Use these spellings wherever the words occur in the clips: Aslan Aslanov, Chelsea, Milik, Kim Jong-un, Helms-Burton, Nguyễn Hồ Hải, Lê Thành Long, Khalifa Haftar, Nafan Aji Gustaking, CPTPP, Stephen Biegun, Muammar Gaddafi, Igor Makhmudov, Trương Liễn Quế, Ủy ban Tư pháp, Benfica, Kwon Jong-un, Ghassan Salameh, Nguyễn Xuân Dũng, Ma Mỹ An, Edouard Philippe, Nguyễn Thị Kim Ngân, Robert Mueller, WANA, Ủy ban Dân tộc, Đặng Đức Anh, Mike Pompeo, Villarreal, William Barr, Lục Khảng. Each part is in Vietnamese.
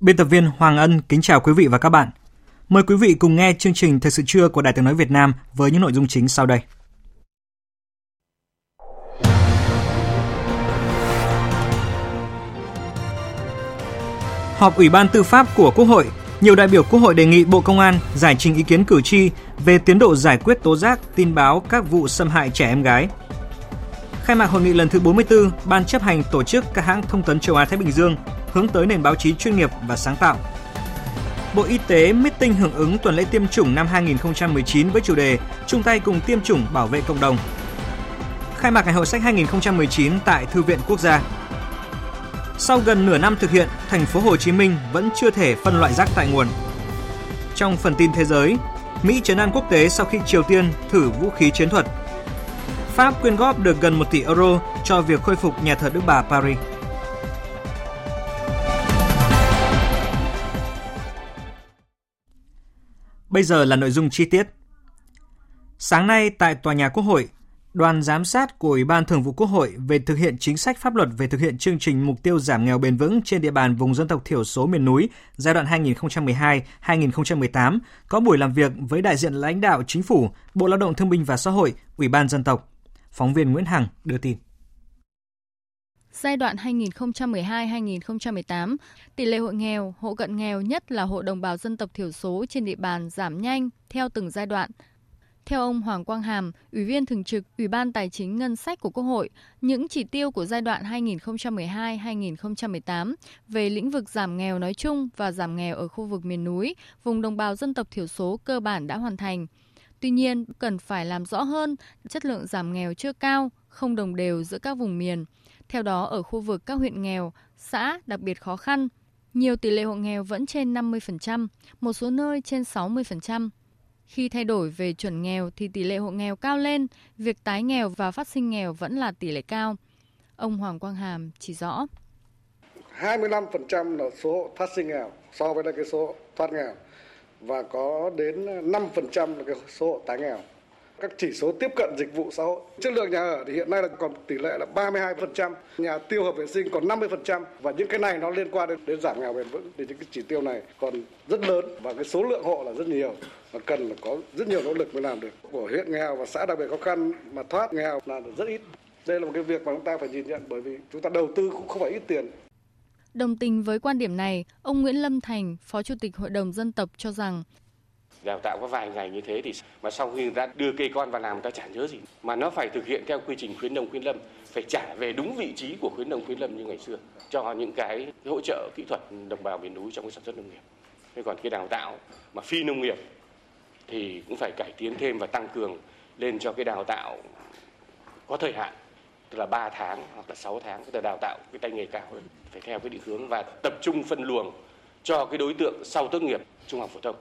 Biên tập viên Hoàng Ân kính chào quý vị và các bạn. Mời quý vị cùng nghe chương trình Thời sự trưa của Đài Tiếng nói Việt Nam với những nội dung chính sau đây. Họp Ủy ban Tư pháp của Quốc hội, nhiều đại biểu Quốc hội đề nghị Bộ Công an giải trình ý kiến cử tri về tiến độ giải quyết tố giác, tin báo các vụ xâm hại trẻ em gái. Khai mạc hội nghị lần thứ 44, Ban chấp hành tổ chức các hãng thông tấn châu Á Thái Bình Dương hướng tới nền báo chí chuyên nghiệp và sáng tạo. Bộ Y tế meeting hưởng ứng tuần lễ tiêm chủng năm 2019 với chủ đề chung tay cùng tiêm chủng bảo vệ cộng đồng. Khai mạc ngày hội sách 2019 tại Thư viện Quốc gia. Sau gần nửa năm thực hiện, thành phố Hồ Chí Minh vẫn chưa thể phân loại rác tại nguồn. Trong phần tin thế giới, Mỹ trấn an quốc tế sau khi Triều Tiên thử vũ khí chiến thuật. Pháp quyên góp được gần 1 tỷ euro cho việc khôi phục nhà thờ Đức Bà Paris. Bây giờ là nội dung chi tiết. Sáng nay tại Tòa nhà Quốc hội, đoàn giám sát của Ủy ban Thường vụ Quốc hội về thực hiện chính sách pháp luật về thực hiện chương trình mục tiêu giảm nghèo bền vững trên địa bàn vùng dân tộc thiểu số miền núi giai đoạn 2012-2018 có buổi làm việc với đại diện lãnh đạo Chính phủ, Bộ Lao động Thương binh và Xã hội, Ủy ban Dân tộc. Phóng viên Nguyễn Hằng đưa tin. Giai đoạn 2012-2018, tỷ lệ hộ nghèo, hộ cận nghèo nhất là hộ đồng bào dân tộc thiểu số trên địa bàn giảm nhanh theo từng giai đoạn. Theo ông Hoàng Quang Hàm, Ủy viên Thường trực Ủy ban Tài chính Ngân sách của Quốc hội, những chỉ tiêu của giai đoạn 2012-2018 về lĩnh vực giảm nghèo nói chung và giảm nghèo ở khu vực miền núi, vùng đồng bào dân tộc thiểu số cơ bản đã hoàn thành. Tuy nhiên, cần phải làm rõ hơn, chất lượng giảm nghèo chưa cao, không đồng đều giữa các vùng miền. Theo đó, ở khu vực các huyện nghèo, xã đặc biệt khó khăn, nhiều tỷ lệ hộ nghèo vẫn trên 50%, một số nơi trên 60%. Khi thay đổi về chuẩn nghèo thì tỷ lệ hộ nghèo cao lên, việc tái nghèo và phát sinh nghèo vẫn là tỷ lệ cao. Ông Hoàng Quang Hàm chỉ rõ. 25% là số hộ phát sinh nghèo so với cái số thoát nghèo và có đến 5% là cái số hộ tái nghèo. Các chỉ số tiếp cận dịch vụ xã hội, chất lượng nhà ở thì hiện nay là còn tỷ lệ là 32%, nhà tiêu hợp vệ sinh còn 50% và những cái này nó liên quan đến giảm nghèo bền vững thì những cái chỉ tiêu này còn rất lớn và cái số lượng hộ là rất nhiều và cần là có rất nhiều nỗ lực mới làm được. Của huyện nghèo và xã đặc biệt khó khăn mà thoát nghèo là rất ít. Đây là một cái việc mà chúng ta phải nhìn nhận bởi vì chúng ta đầu tư cũng không phải ít tiền. Đồng tình với quan điểm này, ông Nguyễn Lâm Thành, Phó Chủ tịch Hội đồng Dân tộc cho rằng đào tạo có vài ngày như thế thì mà sau khi người ta đưa cây con vào làm người ta chả nhớ gì, mà nó phải thực hiện theo quy trình khuyến nông khuyến lâm, phải trả về đúng vị trí của khuyến nông khuyến lâm như ngày xưa cho những cái hỗ trợ kỹ thuật đồng bào miền núi trong cái sản xuất nông nghiệp. Thế còn cái đào tạo mà phi nông nghiệp thì cũng phải cải tiến thêm và tăng cường lên cho cái đào tạo có thời hạn, tức là 3 tháng hoặc là 6 tháng, tức là đào tạo cái tay nghề cao hơn, phải theo cái định hướng và tập trung phân luồng cho cái đối tượng sau tốt nghiệp trung học phổ thông.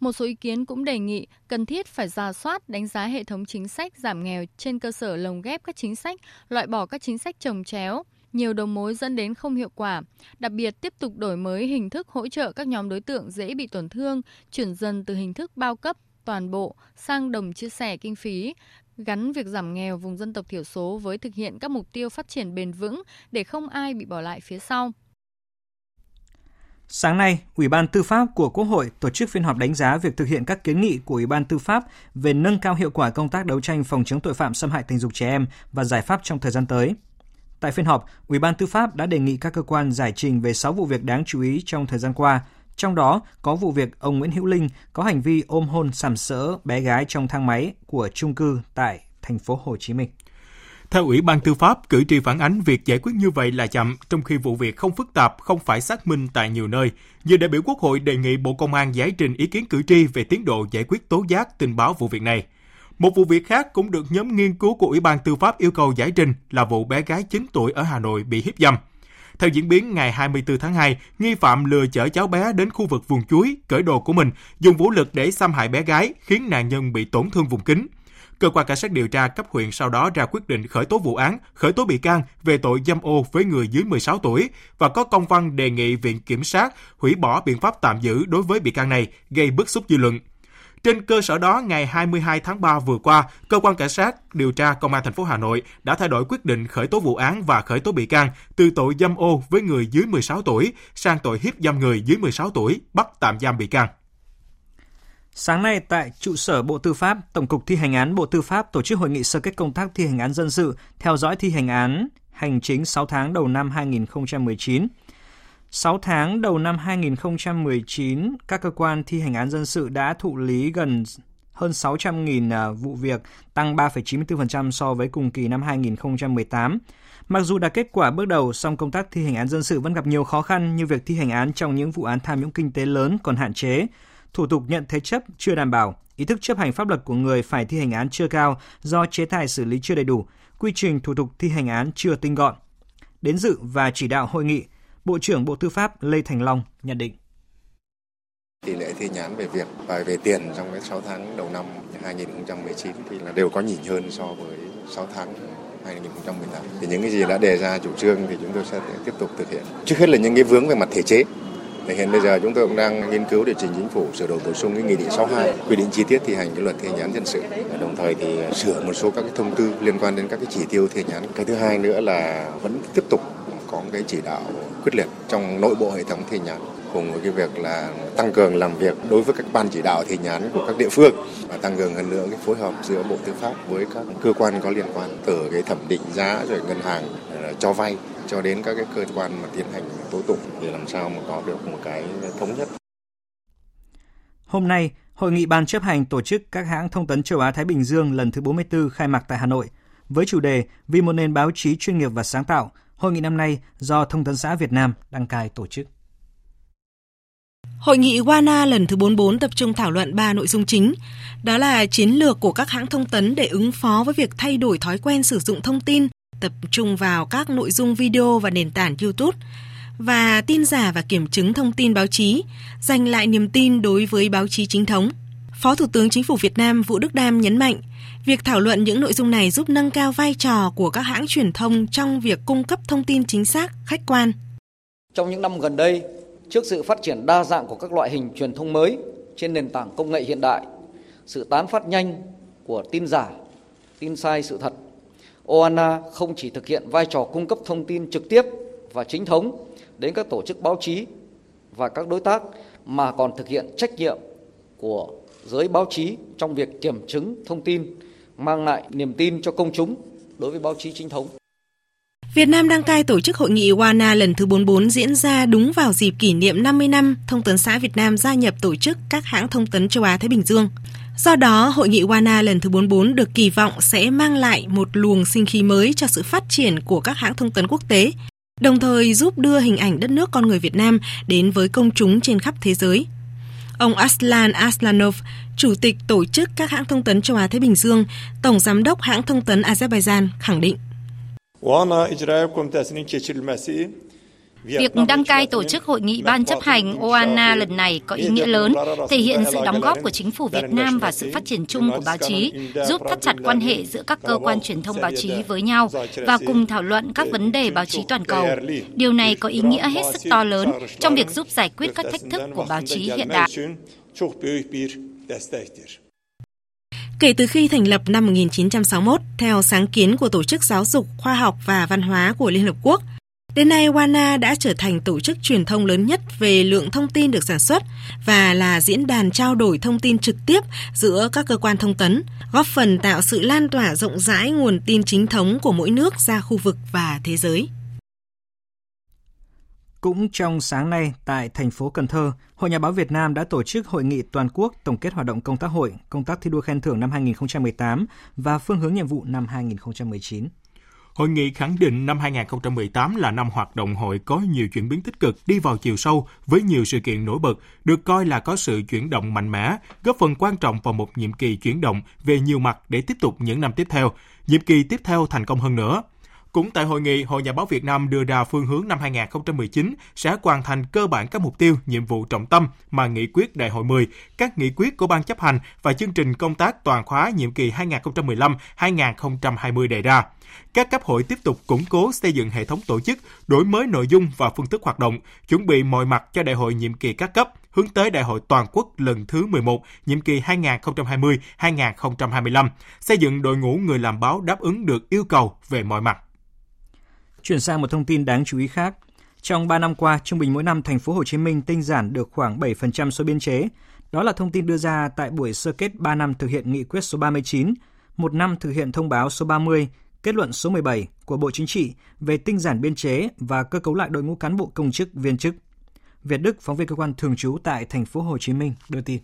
Một số ý kiến cũng đề nghị cần thiết phải rà soát đánh giá hệ thống chính sách giảm nghèo trên cơ sở lồng ghép các chính sách, loại bỏ các chính sách chồng chéo, nhiều đầu mối dẫn đến không hiệu quả. Đặc biệt tiếp tục đổi mới hình thức hỗ trợ các nhóm đối tượng dễ bị tổn thương, chuyển dần từ hình thức bao cấp, toàn bộ sang đồng chia sẻ kinh phí, gắn việc giảm nghèo vùng dân tộc thiểu số với thực hiện các mục tiêu phát triển bền vững để không ai bị bỏ lại phía sau. Sáng nay, Ủy ban Tư pháp của Quốc hội tổ chức phiên họp đánh giá việc thực hiện các kiến nghị của Ủy ban Tư pháp về nâng cao hiệu quả công tác đấu tranh phòng chống tội phạm xâm hại tình dục trẻ em và giải pháp trong thời gian tới. Tại phiên họp, Ủy ban Tư pháp đã đề nghị các cơ quan giải trình về 6 vụ việc đáng chú ý trong thời gian qua, trong đó có vụ việc ông Nguyễn Hữu Linh có hành vi ôm hôn sàm sỡ bé gái trong thang máy của chung cư tại thành phố Hồ Chí Minh. Theo Ủy ban Tư pháp, cử tri phản ánh việc giải quyết như vậy là chậm, trong khi vụ việc không phức tạp, không phải xác minh tại nhiều nơi. Nhiều đại biểu Quốc hội đề nghị Bộ Công an giải trình ý kiến cử tri về tiến độ giải quyết tố giác tin báo vụ việc này. Một vụ việc khác cũng được nhóm nghiên cứu của Ủy ban Tư pháp yêu cầu giải trình là vụ bé gái 9 tuổi ở Hà Nội bị hiếp dâm. Theo diễn biến ngày 24 tháng 2, nghi phạm lừa chở cháu bé đến khu vực vườn chuối, cởi đồ của mình, dùng vũ lực để xâm hại bé gái, khiến nạn nhân bị tổn thương vùng kính. Cơ quan cảnh sát điều tra cấp huyện sau đó ra quyết định khởi tố vụ án, khởi tố bị can về tội dâm ô với người dưới 16 tuổi và có công văn đề nghị Viện Kiểm sát hủy bỏ biện pháp tạm giữ đối với bị can này, gây bức xúc dư luận. Trên cơ sở đó, ngày 22 tháng 3 vừa qua, Cơ quan Cảnh sát điều tra Công an thành phố Hà Nội đã thay đổi quyết định khởi tố vụ án và khởi tố bị can từ tội dâm ô với người dưới 16 tuổi sang tội hiếp dâm người dưới 16 tuổi, bắt tạm giam bị can. Sáng nay, tại trụ sở Bộ Tư pháp, Tổng cục Thi hành án Bộ Tư pháp tổ chức hội nghị sơ kết công tác thi hành án dân sự, theo dõi thi hành án hành chính 6 tháng đầu năm 2019. 6 tháng đầu năm 2019, các cơ quan thi hành án dân sự đã thụ lý hơn 600.000 vụ việc, tăng 3,94% so với cùng kỳ năm 2018. Mặc dù đạt kết quả bước đầu, song công tác thi hành án dân sự vẫn gặp nhiều khó khăn như việc thi hành án trong những vụ án tham nhũng kinh tế lớn còn hạn chế, thủ tục nhận thế chấp chưa đảm bảo, ý thức chấp hành pháp luật của người phải thi hành án chưa cao do chế tài xử lý chưa đầy đủ, quy trình thủ tục thi hành án chưa tinh gọn. Đến dự và chỉ đạo hội nghị, Bộ trưởng Bộ Tư pháp Lê Thành Long nhận định. Tỷ lệ thi hành án về việc và về tiền trong cái 6 tháng đầu năm 2019 thì là đều có nhỉnh hơn so với 6 tháng 2018. Thì những cái gì đã đề ra chủ trương thì chúng tôi sẽ tiếp tục thực hiện. Trước hết là những cái vướng về mặt thể chế. Thì hiện bây giờ chúng tôi cũng đang nghiên cứu để trình chính phủ sửa đổi bổ sung cái nghị định 62 quy định chi tiết thi hành cái luật thi hành án dân sự. Đồng thời thì sửa một số các cái thông tư liên quan đến các cái chỉ tiêu thi hành án. Cái thứ hai nữa là vẫn tiếp tục có cái chỉ đạo quyết liệt trong nội bộ hệ thống thi hành án cùng với cái việc là tăng cường làm việc đối với các ban chỉ đạo thi hành án của các địa phương và tăng cường hơn nữa cái phối hợp giữa Bộ Tư pháp với các cơ quan có liên quan, từ cái thẩm định giá rồi ngân hàng cho vay cho đến các cái cơ quan mà tiến hành tố tụng để làm sao mà có được một cái thống nhất. Hôm nay, hội nghị ban chấp hành tổ chức các hãng thông tấn châu Á Thái Bình Dương lần thứ 44 khai mạc tại Hà Nội với chủ đề Vì một nền báo chí chuyên nghiệp và sáng tạo. Hội nghị năm nay do Thông tấn xã Việt Nam đăng cai tổ chức. Hội nghị WANA lần thứ 44 tập trung thảo luận 3 nội dung chính. Đó là chiến lược của các hãng thông tấn để ứng phó với việc thay đổi thói quen sử dụng thông tin, tập trung vào các nội dung video và nền tảng YouTube, và tin giả và kiểm chứng thông tin báo chí, giành lại niềm tin đối với báo chí chính thống. Phó Thủ tướng Chính phủ Việt Nam Vũ Đức Đam nhấn mạnh, việc thảo luận những nội dung này giúp nâng cao vai trò của các hãng truyền thông trong việc cung cấp thông tin chính xác, khách quan. Trong những năm gần đây, trước sự phát triển đa dạng của các loại hình truyền thông mới trên nền tảng công nghệ hiện đại, sự tán phát nhanh của tin giả, tin sai sự thật, OANA không chỉ thực hiện vai trò cung cấp thông tin trực tiếp và chính thống đến các tổ chức báo chí và các đối tác mà còn thực hiện trách nhiệm của giới báo chí trong việc kiểm chứng thông tin, mang lại niềm tin cho công chúng đối với báo chí chính thống. Việt Nam đăng cai tổ chức hội nghị WANA lần thứ 44 diễn ra đúng vào dịp kỷ niệm 50 năm Thông tấn xã Việt Nam gia nhập tổ chức các hãng thông tấn châu Á Thái Bình Dương. Do đó, hội nghị WANA lần thứ 44 được kỳ vọng sẽ mang lại một luồng sinh khí mới cho sự phát triển của các hãng thông tấn quốc tế, đồng thời giúp đưa hình ảnh đất nước con người Việt Nam đến với công chúng trên khắp thế giới. Ông Aslan Aslanov, Chủ tịch Tổ chức các hãng thông tấn châu Á-Thái Bình Dương, Tổng Giám đốc hãng thông tấn Azerbaijan khẳng định. Việc đăng cai tổ chức hội nghị ban chấp hành OANA lần này có ý nghĩa lớn, thể hiện sự đóng góp của chính phủ Việt Nam và sự phát triển chung của báo chí, giúp thắt chặt quan hệ giữa các cơ quan truyền thông báo chí với nhau và cùng thảo luận các vấn đề báo chí toàn cầu. Điều này có ý nghĩa hết sức to lớn trong việc giúp giải quyết các thách thức của báo chí hiện đại. Kể từ khi thành lập năm 1961, theo sáng kiến của Tổ chức Giáo dục, Khoa học và Văn hóa của Liên Hợp Quốc, đến nay, WANA đã trở thành tổ chức truyền thông lớn nhất về lượng thông tin được sản xuất và là diễn đàn trao đổi thông tin trực tiếp giữa các cơ quan thông tấn, góp phần tạo sự lan tỏa rộng rãi nguồn tin chính thống của mỗi nước ra khu vực và thế giới. Cũng trong sáng nay, tại thành phố Cần Thơ, Hội Nhà báo Việt Nam đã tổ chức hội nghị toàn quốc tổng kết hoạt động công tác hội, công tác thi đua khen thưởng năm 2018 và phương hướng nhiệm vụ năm 2019. Hội nghị khẳng định năm 2018 là năm hoạt động hội có nhiều chuyển biến tích cực đi vào chiều sâu với nhiều sự kiện nổi bật, được coi là có sự chuyển động mạnh mẽ, góp phần quan trọng vào một nhiệm kỳ chuyển động về nhiều mặt để tiếp tục những năm tiếp theo, nhiệm kỳ tiếp theo thành công hơn nữa. Cũng tại hội nghị, Hội Nhà báo Việt Nam đưa ra phương hướng năm 2019 sẽ hoàn thành cơ bản các mục tiêu, nhiệm vụ trọng tâm mà nghị quyết Đại hội 10, các nghị quyết của Ban chấp hành và chương trình công tác toàn khóa nhiệm kỳ 2015-2020 đề ra. Các cấp hội tiếp tục củng cố xây dựng hệ thống tổ chức, đổi mới nội dung và phương thức hoạt động, chuẩn bị mọi mặt cho đại hội nhiệm kỳ các cấp, hướng tới đại hội toàn quốc lần thứ 11, nhiệm kỳ 2020-2025, xây dựng đội ngũ người làm báo đáp ứng được yêu cầu về mọi mặt. Chuyển sang một thông tin đáng chú ý khác. Trong 3 năm qua, trung bình mỗi năm thành phố Hồ Chí Minh tinh giản được khoảng 7% số biên chế. Đó là thông tin đưa ra tại buổi sơ kết 3 năm thực hiện nghị quyết số 39, 1 năm thực hiện thông báo số 30, kết luận số 17 của Bộ Chính trị về tinh giản biên chế và cơ cấu lại đội ngũ cán bộ công chức viên chức. Việt Đức, phóng viên cơ quan thường trú tại thành phố Hồ Chí Minh đưa tin.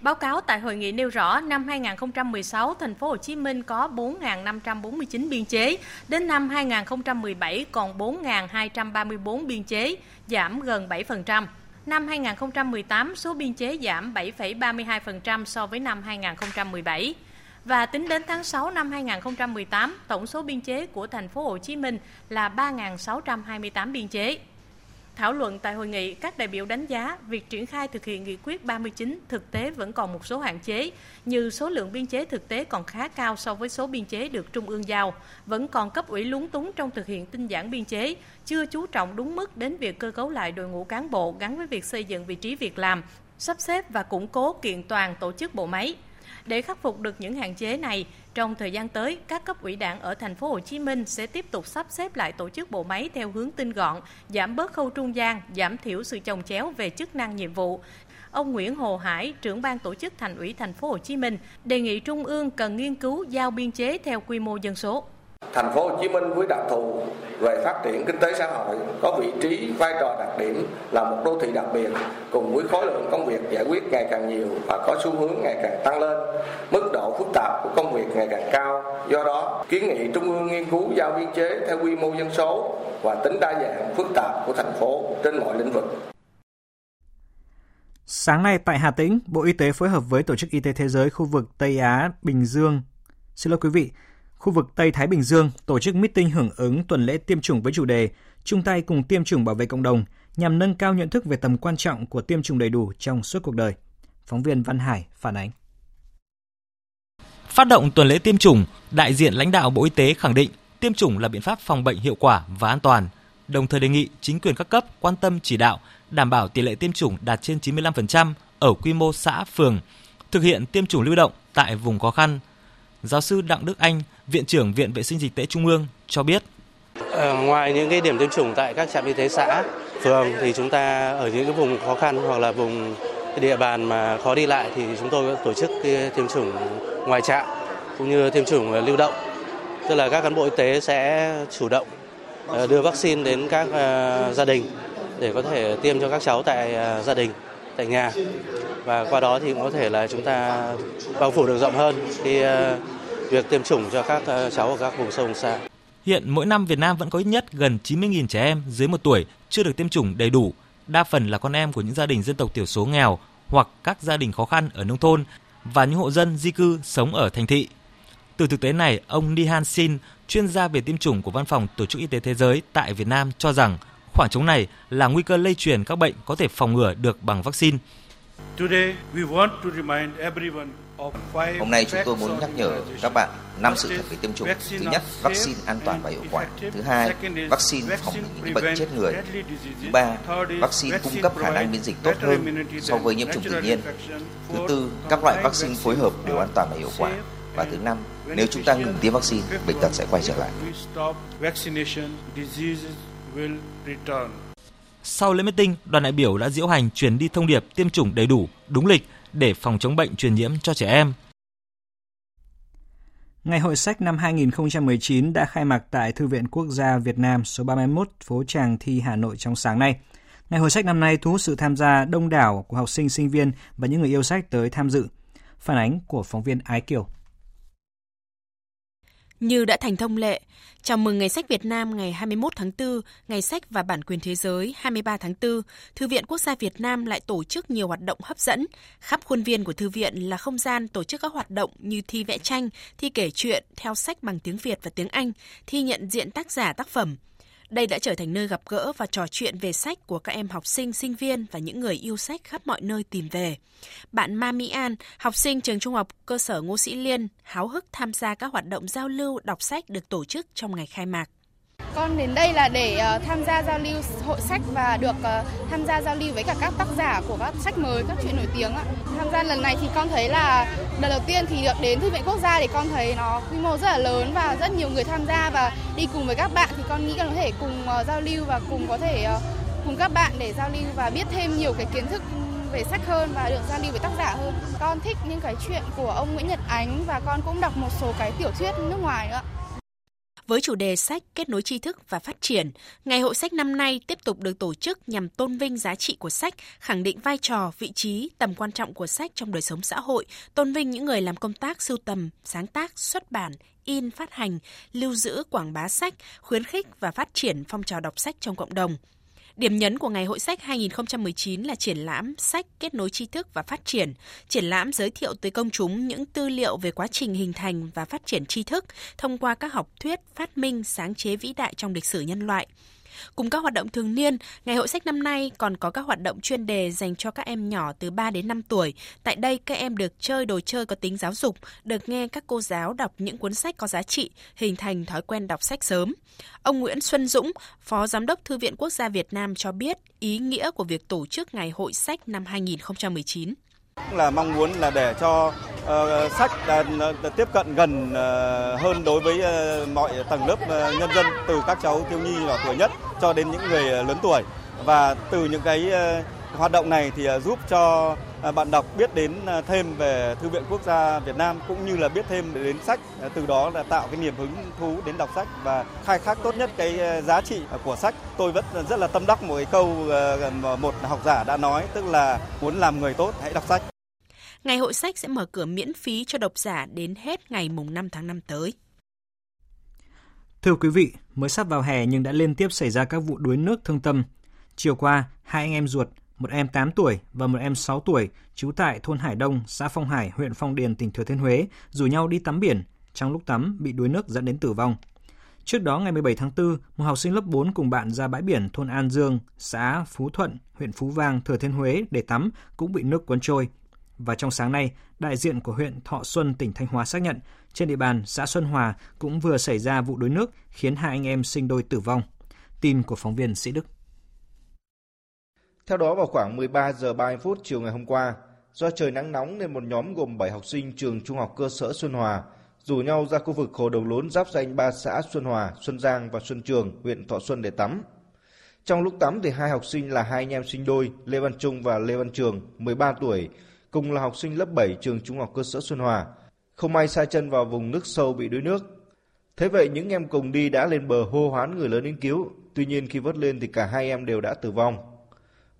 Báo cáo tại hội nghị nêu rõ năm 2016 thành phố Hồ Chí Minh có 4.549 biên chế, đến năm 2017 còn 4.234 biên chế, giảm gần 7%. Năm 2018 số biên chế giảm 7,32% so với năm 2017. Và tính đến tháng 6 năm 2018, tổng số biên chế của thành phố Hồ Chí Minh là 3.628 biên chế. Thảo luận tại hội nghị, các đại biểu đánh giá việc triển khai thực hiện nghị quyết 39 thực tế vẫn còn một số hạn chế, như số lượng biên chế thực tế còn khá cao so với số biên chế được Trung ương giao, vẫn còn cấp ủy lúng túng trong thực hiện tinh giản biên chế, chưa chú trọng đúng mức đến việc cơ cấu lại đội ngũ cán bộ gắn với việc xây dựng vị trí việc làm, sắp xếp và củng cố kiện toàn tổ chức bộ máy. Để khắc phục được những hạn chế này, trong thời gian tới, các cấp ủy Đảng ở thành phố Hồ Chí Minh sẽ tiếp tục sắp xếp lại tổ chức bộ máy theo hướng tinh gọn, giảm bớt khâu trung gian, giảm thiểu sự chồng chéo về chức năng nhiệm vụ. Ông Nguyễn Hồ Hải, trưởng ban tổ chức Thành ủy thành phố Hồ Chí Minh, đề nghị Trung ương cần nghiên cứu giao biên chế theo quy mô dân số. Thành phố Hồ Chí Minh với đặc thù về phát triển kinh tế xã hội có vị trí vai trò đặc điểm là một đô thị đặc biệt cùng với khối lượng công việc giải quyết ngày càng nhiều và có xu hướng ngày càng tăng lên, mức độ phức tạp của công việc ngày càng cao. Do đó, kiến nghị Trung ương nghiên cứu giao biên chế theo quy mô dân số và tính đa dạng phức tạp của thành phố trên mọi lĩnh vực. Sáng nay tại Hà Tĩnh, Bộ Y tế phối hợp với Tổ chức Y tế Thế giới khu vực Tây Á Bình Dương, khu vực Tây Thái Bình Dương tổ chức meeting hưởng ứng tuần lễ tiêm chủng với chủ đề "Chung tay cùng tiêm chủng bảo vệ cộng đồng" nhằm nâng cao nhận thức về tầm quan trọng của tiêm chủng đầy đủ trong suốt cuộc đời. Phóng viên Văn Hải phản ánh. Phát động tuần lễ tiêm chủng, đại diện lãnh đạo Bộ Y tế khẳng định tiêm chủng là biện pháp phòng bệnh hiệu quả và an toàn, đồng thời đề nghị chính quyền các cấp quan tâm chỉ đạo đảm bảo tỷ lệ tiêm chủng đạt trên 95% ở quy mô xã, phường, thực hiện tiêm chủng lưu động tại vùng khó khăn. Giáo sư Đặng Đức Anh, Viện trưởng Viện Vệ sinh Dịch tễ Trung ương cho biết. Ngoài những cái điểm tiêm chủng tại các trạm y tế xã, phường thì chúng ta ở những cái vùng khó khăn hoặc là vùng địa bàn mà khó đi lại thì chúng tôi tổ chức tiêm chủng ngoài trạm cũng như tiêm chủng lưu động. Tức là các cán bộ y tế sẽ chủ động đưa vaccine đến các gia đình để có thể tiêm cho các cháu tại gia đình, tại nhà. Và qua đó thì cũng có thể là chúng ta bao phủ được rộng hơn khi việc tiêm chủng cho các cháu ở các vùng sâu vùng xa. Hiện mỗi năm Việt Nam vẫn có ít nhất gần 90.000 trẻ em dưới 1 tuổi chưa được tiêm chủng đầy đủ, đa phần là con em của những gia đình dân tộc thiểu số nghèo hoặc các gia đình khó khăn ở nông thôn và những hộ dân di cư sống ở thành thị. Từ thực tế này, ông Nihan Sin, chuyên gia về tiêm chủng của Văn phòng Tổ chức Y tế Thế giới tại Việt Nam cho rằng khoảng trống này là nguy cơ lây truyền các bệnh có thể phòng ngừa được bằng vaccine. Hôm nay chúng tôi muốn nhắc nhở các bạn 5 sự thật về tiêm chủng. Thứ nhất, vaccine an toàn và hiệu quả. Thứ hai, vaccine phòng những bệnh chết người. Thứ ba, vaccine cung cấp khả năng miễn dịch tốt hơn so với nhiễm chủng tự nhiên. Thứ tư, các loại vaccine phối hợp đều an toàn và hiệu quả. Và thứ năm, nếu chúng ta ngừng tiêm vaccine, bệnh tật sẽ quay trở lại. Sau lễ meeting, đoàn đại biểu đã diễu hành truyền đi thông điệp tiêm chủng đầy đủ, đúng lịch để phòng chống bệnh truyền nhiễm cho trẻ em. Ngày hội sách năm 2019 đã khai mạc tại Thư viện Quốc gia Việt Nam số 31 phố Tràng Thi, Hà Nội trong sáng nay. Ngày hội sách năm nay thu hút sự tham gia đông đảo của học sinh, sinh viên và những người yêu sách tới tham dự. Phản ánh của phóng viên Ái Kiều. Như đã thành thông lệ, chào mừng Ngày sách Việt Nam ngày 21 tháng 4, Ngày sách và Bản quyền thế giới 23 tháng 4, Thư viện Quốc gia Việt Nam lại tổ chức nhiều hoạt động hấp dẫn. Khắp khuôn viên của thư viện là không gian tổ chức các hoạt động như thi vẽ tranh, thi kể chuyện theo sách bằng tiếng Việt và tiếng Anh, thi nhận diện tác giả tác phẩm. Đây đã trở thành nơi gặp gỡ và trò chuyện về sách của các em học sinh, sinh viên và những người yêu sách khắp mọi nơi tìm về. Bạn Ma Mỹ An, học sinh trường Trung học cơ sở Ngô Sĩ Liên, háo hức tham gia các hoạt động giao lưu đọc sách được tổ chức trong ngày khai mạc. Con đến đây là để tham gia giao lưu hội sách và được tham gia giao lưu với cả các tác giả của các sách mới, các truyện nổi tiếng. Tham gia lần này thì con thấy là lần đầu tiên thì được đến Thư viện Quốc gia thì con thấy nó quy mô rất là lớn và rất nhiều người tham gia, và đi cùng với các bạn thì con nghĩ con có thể cùng giao lưu và có thể cùng các bạn để giao lưu và biết thêm nhiều cái kiến thức về sách hơn và được giao lưu với tác giả hơn. Con thích những cái chuyện của ông Nguyễn Nhật Ánh và con cũng đọc một số cái tiểu thuyết nước ngoài nữa. Với chủ đề sách kết nối tri thức và phát triển, Ngày hội sách năm nay tiếp tục được tổ chức nhằm tôn vinh giá trị của sách, khẳng định vai trò, vị trí, tầm quan trọng của sách trong đời sống xã hội, tôn vinh những người làm công tác sưu tầm, sáng tác, xuất bản, in, phát hành, lưu giữ, quảng bá sách, khuyến khích và phát triển phong trào đọc sách trong cộng đồng. Điểm nhấn của Ngày hội sách 2019 là triển lãm Sách kết nối tri thức và phát triển. Triển lãm giới thiệu tới công chúng những tư liệu về quá trình hình thành và phát triển tri thức thông qua các học thuyết, phát minh, sáng chế vĩ đại trong lịch sử nhân loại. Cùng các hoạt động thường niên, Ngày hội sách năm nay còn có các hoạt động chuyên đề dành cho các em nhỏ từ 3 đến 5 tuổi. Tại đây, các em được chơi đồ chơi có tính giáo dục, được nghe các cô giáo đọc những cuốn sách có giá trị, hình thành thói quen đọc sách sớm. Ông Nguyễn Xuân Dũng, Phó Giám đốc Thư viện Quốc gia Việt Nam cho biết ý nghĩa của việc tổ chức Ngày hội sách năm 2019. Là mong muốn là để cho sách tiếp cận gần hơn đối với mọi tầng lớp nhân dân, từ các cháu thiếu nhi nhỏ tuổi nhất cho đến những người lớn tuổi, và từ những cái hoạt động này thì giúp cho bạn đọc biết đến thêm về Thư viện Quốc gia Việt Nam cũng như là biết thêm đến sách, từ đó là tạo cái niềm hứng thú đến đọc sách và khai thác tốt nhất cái giá trị của sách. Tôi vẫn rất là tâm đắc một cái câu một học giả đã nói, tức là muốn làm người tốt hãy đọc sách. Ngày hội sách sẽ mở cửa miễn phí cho độc giả đến hết ngày 5 tháng 5 tới. Thưa quý vị, mới sắp vào hè nhưng đã liên tiếp xảy ra các vụ đuối nước thương tâm. Chiều qua, hai anh em ruột, một em 8 tuổi và một em 6 tuổi, trú tại thôn Hải Đông, xã Phong Hải, huyện Phong Điền, tỉnh Thừa Thiên Huế, rủ nhau đi tắm biển, trong lúc tắm bị đuối nước dẫn đến tử vong. Trước đó ngày 17 tháng 4, một học sinh lớp 4 cùng bạn ra bãi biển thôn An Dương, xã Phú Thuận, huyện Phú Vang, Thừa Thiên Huế để tắm cũng bị nước cuốn trôi. Và trong sáng nay, đại diện của huyện Thọ Xuân, tỉnh Thanh Hóa xác nhận trên địa bàn xã Xuân Hòa cũng vừa xảy ra vụ đuối nước khiến hai anh em sinh đôi tử vong. Tin của phóng viên Sĩ Đức. Theo đó, vào khoảng 13 giờ 30 phút chiều ngày hôm qua, do trời nắng nóng nên một nhóm gồm 7 học sinh trường Trung học cơ sở Xuân Hòa rủ nhau ra khu vực hồ Đồng Lốn giáp ranh 3 xã Xuân Hòa, Xuân Giang và Xuân Trường, huyện Thọ Xuân để tắm. Trong lúc tắm thì hai học sinh là hai anh em sinh đôi Lê Văn Trung và Lê Văn Trường, 13 tuổi, cùng là học sinh lớp 7 trường Trung học cơ sở Xuân Hòa, không may sa chân vào vùng nước sâu bị đuối nước. Thế vậy những em cùng đi đã lên bờ hô hoán người lớn đến cứu, tuy nhiên khi vớt lên thì cả hai em đều đã tử vong.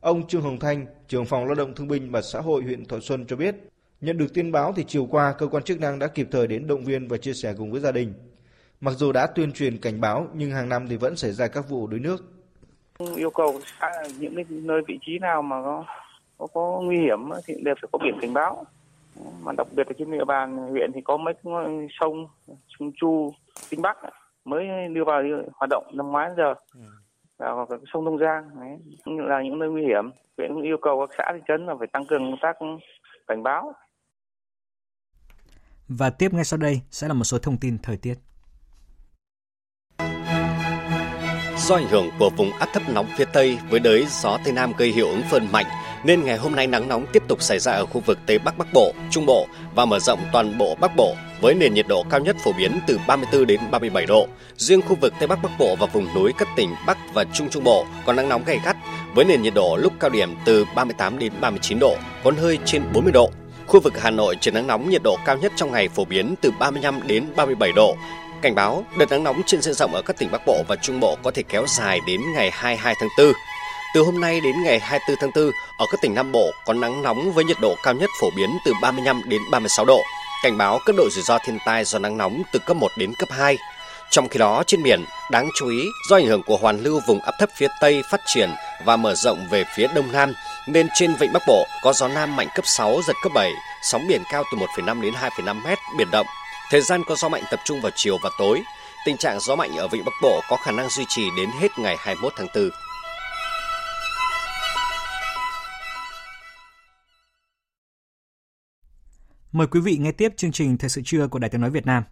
Ông Trương Hồng Thanh, trưởng phòng Lao động Thương binh và Xã hội huyện Thọ Xuân cho biết, nhận được tin báo thì chiều qua cơ quan chức năng đã kịp thời đến động viên và chia sẻ cùng với gia đình. Mặc dù đã tuyên truyền cảnh báo nhưng hàng năm thì vẫn xảy ra các vụ đuối nước. Yêu cầu xã những nơi vị trí nào mà có nguy hiểm thì đều phải có biển cảnh báo. Mà đặc biệt là trên địa bàn huyện thì có mấy sông Trung Chu, Kinh Bắc mới đưa vào hoạt động năm ngoái giờ. Và sông Đông Giang là những nơi nguy hiểm. Huyện cũng yêu cầu các xã thị trấn là phải tăng cường công tác cảnh báo. Và tiếp ngay sau đây sẽ là một số thông tin thời tiết. Do ảnh hưởng của vùng áp thấp nóng phía Tây với đới gió Tây Nam gây hiệu ứng phơn mạnh, nên ngày hôm nay nắng nóng tiếp tục xảy ra ở khu vực Tây Bắc, Bắc Bộ, Trung Bộ và mở rộng toàn bộ Bắc Bộ với nền nhiệt độ cao nhất phổ biến từ 34 đến 37 độ. Riêng khu vực Tây Bắc, Bắc Bộ và vùng núi các tỉnh Bắc và Trung Trung Bộ có nắng nóng gay gắt với nền nhiệt độ lúc cao điểm từ 38 đến 39 độ, có nơi trên 40 độ. Khu vực Hà Nội trời nắng nóng, nhiệt độ cao nhất trong ngày phổ biến từ 35 đến 37 độ. Cảnh báo đợt nắng nóng trên diện rộng ở các tỉnh Bắc Bộ và Trung Bộ có thể kéo dài đến ngày 22 tháng 4. Từ hôm nay đến ngày 24 tháng 4, ở các tỉnh Nam Bộ có nắng nóng với nhiệt độ cao nhất phổ biến từ 35 đến 36 độ. cảnh báo cấp độ rủi ro thiên tai do nắng nóng từ cấp 1 đến cấp 2. Trong khi đó, trên biển, đáng chú ý do ảnh hưởng của hoàn lưu vùng áp thấp phía Tây phát triển và mở rộng về phía Đông Nam, nên trên vịnh Bắc Bộ có gió Nam mạnh cấp 6, giật cấp 7, sóng biển cao từ 1,5 đến 2,5 mét, biển động. Thời gian có gió mạnh tập trung vào chiều và tối. Tình trạng gió mạnh ở vịnh Bắc Bộ có khả năng duy trì đến hết ngày 21 tháng 4. Mời quý vị nghe tiếp chương trình Thời sự trưa của Đài Tiếng nói Việt Nam.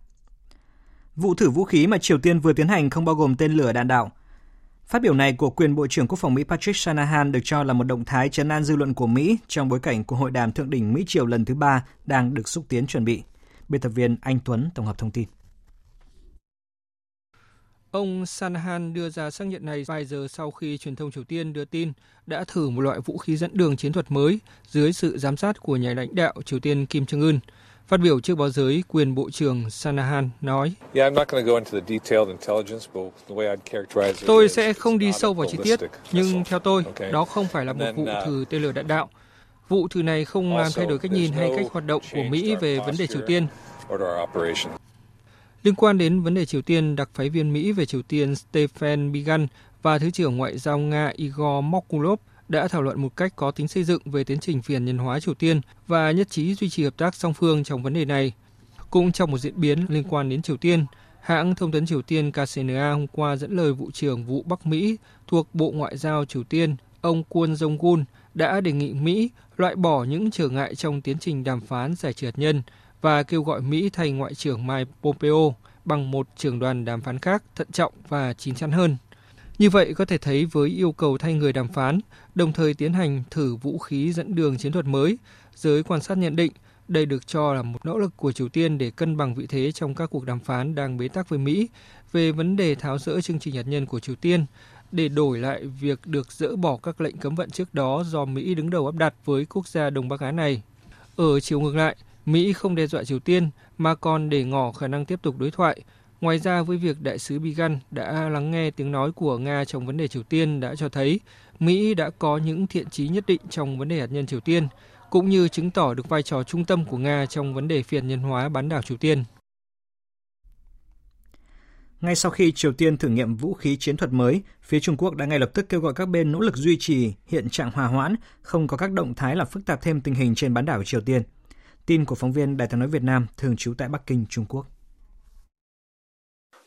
Vụ thử vũ khí mà Triều Tiên vừa tiến hành không bao gồm tên lửa đạn đạo. Phát biểu này của quyền Bộ trưởng Quốc phòng Mỹ Patrick Shanahan được cho là một động thái trấn an dư luận của Mỹ trong bối cảnh cuộc hội đàm thượng đỉnh Mỹ-Triều lần thứ 3 đang được xúc tiến chuẩn bị. Biên tập viên Anh Tuấn tổng hợp thông tin. Ông Shanahan đưa ra xác nhận này vài giờ sau khi truyền thông Triều Tiên đưa tin đã thử một loại vũ khí dẫn đường chiến thuật mới dưới sự giám sát của nhà lãnh đạo Triều Tiên Kim Jong-un. Phát biểu trước báo giới, quyền Bộ trưởng Shanahan nói: Tôi sẽ không đi sâu vào chi tiết, nhưng theo tôi, đó không phải là một vụ thử tên lửa đạn đạo. Vụ thử này không làm thay đổi cách nhìn hay cách hoạt động của Mỹ về vấn đề Triều Tiên. Liên quan đến vấn đề Triều Tiên, đặc phái viên Mỹ về Triều Tiên Stephen Biegun và Thứ trưởng Ngoại giao Nga Igor Makhmudov đã thảo luận một cách có tính xây dựng về tiến trình phi hạt nhân hóa Triều Tiên và nhất trí duy trì hợp tác song phương trong vấn đề này. Cũng trong một diễn biến liên quan đến Triều Tiên, hãng thông tấn Triều Tiên KCNA hôm qua dẫn lời Vụ trưởng Vụ Bắc Mỹ thuộc Bộ Ngoại giao Triều Tiên, ông Kwon Jong-un đã đề nghị Mỹ loại bỏ những trở ngại trong tiến trình đàm phán giải trừ hạt nhân và kêu gọi Mỹ thay Ngoại trưởng Mike Pompeo bằng một trưởng đoàn đàm phán khác thận trọng và chín chắn hơn. Như vậy có thể thấy với yêu cầu thay người đàm phán, đồng thời tiến hành thử vũ khí dẫn đường chiến thuật mới, giới quan sát nhận định đây được cho là một nỗ lực của Triều Tiên để cân bằng vị thế trong các cuộc đàm phán đang bế tắc với Mỹ về vấn đề tháo dỡ chương trình hạt nhân của Triều Tiên để đổi lại việc được dỡ bỏ các lệnh cấm vận trước đó do Mỹ đứng đầu áp đặt với quốc gia Đông Bắc Á này. Ở chiều ngược lại, Mỹ không đe dọa Triều Tiên mà còn để ngỏ khả năng tiếp tục đối thoại. Ngoài ra, với việc đại sứ Biegun đã lắng nghe tiếng nói của Nga trong vấn đề Triều Tiên đã cho thấy Mỹ đã có những thiện chí nhất định trong vấn đề hạt nhân Triều Tiên, cũng như chứng tỏ được vai trò trung tâm của Nga trong vấn đề phi hạt nhân hóa bán đảo Triều Tiên. Ngay sau khi Triều Tiên thử nghiệm vũ khí chiến thuật mới, phía Trung Quốc đã ngay lập tức kêu gọi các bên nỗ lực duy trì hiện trạng hòa hoãn, không có các động thái làm phức tạp thêm tình hình trên bán đảo Triều Tiên. Tin của phóng viên Đài Tiếng nói Việt Nam thường trú tại Bắc Kinh, Trung Quốc.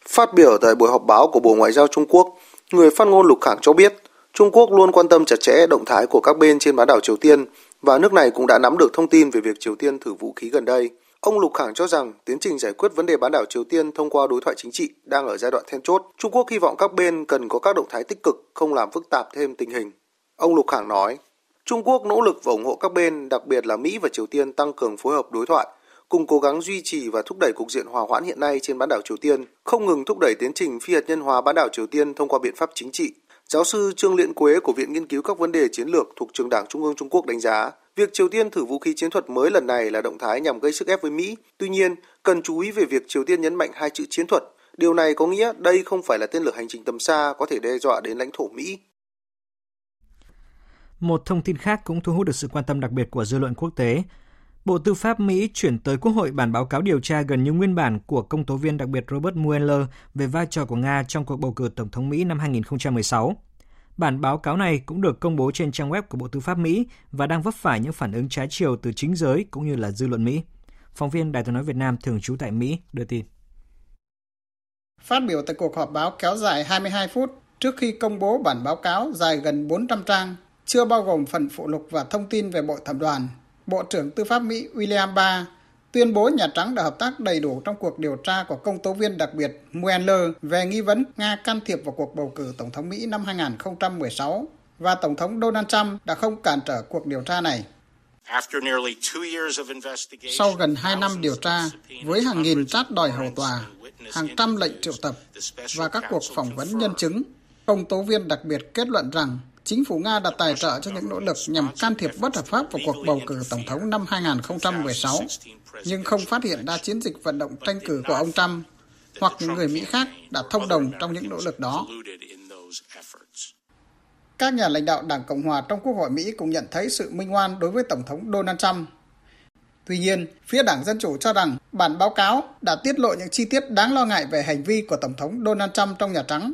Phát biểu tại buổi họp báo của Bộ Ngoại giao Trung Quốc, người phát ngôn Lục Khảng cho biết, Trung Quốc luôn quan tâm chặt chẽ động thái của các bên trên bán đảo Triều Tiên và nước này cũng đã nắm được thông tin về việc Triều Tiên thử vũ khí gần đây. Ông Lục Khảng cho rằng tiến trình giải quyết vấn đề bán đảo Triều Tiên thông qua đối thoại chính trị đang ở giai đoạn then chốt. Trung Quốc hy vọng các bên cần có các động thái tích cực, không làm phức tạp thêm tình hình. Ông Lục Khảng nói, Trung Quốc nỗ lực và ủng hộ các bên, đặc biệt là Mỹ và Triều Tiên tăng cường phối hợp đối thoại, cùng cố gắng duy trì và thúc đẩy cục diện hòa hoãn hiện nay trên bán đảo Triều Tiên, không ngừng thúc đẩy tiến trình phi hạt nhân hóa bán đảo Triều Tiên thông qua biện pháp chính trị. Giáo sư Trương Liễn Quế của Viện Nghiên cứu các vấn đề chiến lược thuộc Trường Đảng Trung ương Trung Quốc đánh giá, việc Triều Tiên thử vũ khí chiến thuật mới lần này là động thái nhằm gây sức ép với Mỹ. Tuy nhiên, cần chú ý về việc Triều Tiên nhấn mạnh hai chữ chiến thuật. Điều này có nghĩa đây không phải là tên lửa hành trình tầm xa có thể đe dọa đến lãnh thổ Mỹ. Một thông tin khác cũng thu hút được sự quan tâm đặc biệt của dư luận quốc tế. Bộ Tư pháp Mỹ chuyển tới Quốc hội bản báo cáo điều tra gần như nguyên bản của công tố viên đặc biệt Robert Mueller về vai trò của Nga trong cuộc bầu cử Tổng thống Mỹ năm 2016. Bản báo cáo này cũng được công bố trên trang web của Bộ Tư pháp Mỹ và đang vấp phải những phản ứng trái chiều từ chính giới cũng như là dư luận Mỹ. Phóng viên Đài Tiếng nói Việt Nam thường trú tại Mỹ đưa tin. Phát biểu tại cuộc họp báo kéo dài 22 phút trước khi công bố bản báo cáo dài gần 400 trang, chưa bao gồm phần phụ lục và thông tin về Bộ Thẩm đoàn, Bộ trưởng Tư pháp Mỹ William Barr tuyên bố Nhà Trắng đã hợp tác đầy đủ trong cuộc điều tra của công tố viên đặc biệt Mueller về nghi vấn Nga can thiệp vào cuộc bầu cử Tổng thống Mỹ năm 2016 và Tổng thống Donald Trump đã không cản trở cuộc điều tra này. Sau gần 2 năm điều tra, với hàng nghìn trát đòi hầu tòa, hàng trăm lệnh triệu tập và các cuộc phỏng vấn nhân chứng, công tố viên đặc biệt kết luận rằng Chính phủ Nga đã tài trợ cho những nỗ lực nhằm can thiệp bất hợp pháp vào cuộc bầu cử Tổng thống năm 2016, nhưng không phát hiện ra chiến dịch vận động tranh cử của ông Trump hoặc những người Mỹ khác đã thông đồng trong những nỗ lực đó. Các nhà lãnh đạo Đảng Cộng hòa trong Quốc hội Mỹ cũng nhận thấy sự minh oan đối với Tổng thống Donald Trump. Tuy nhiên, phía Đảng Dân Chủ cho rằng bản báo cáo đã tiết lộ những chi tiết đáng lo ngại về hành vi của Tổng thống Donald Trump trong Nhà Trắng.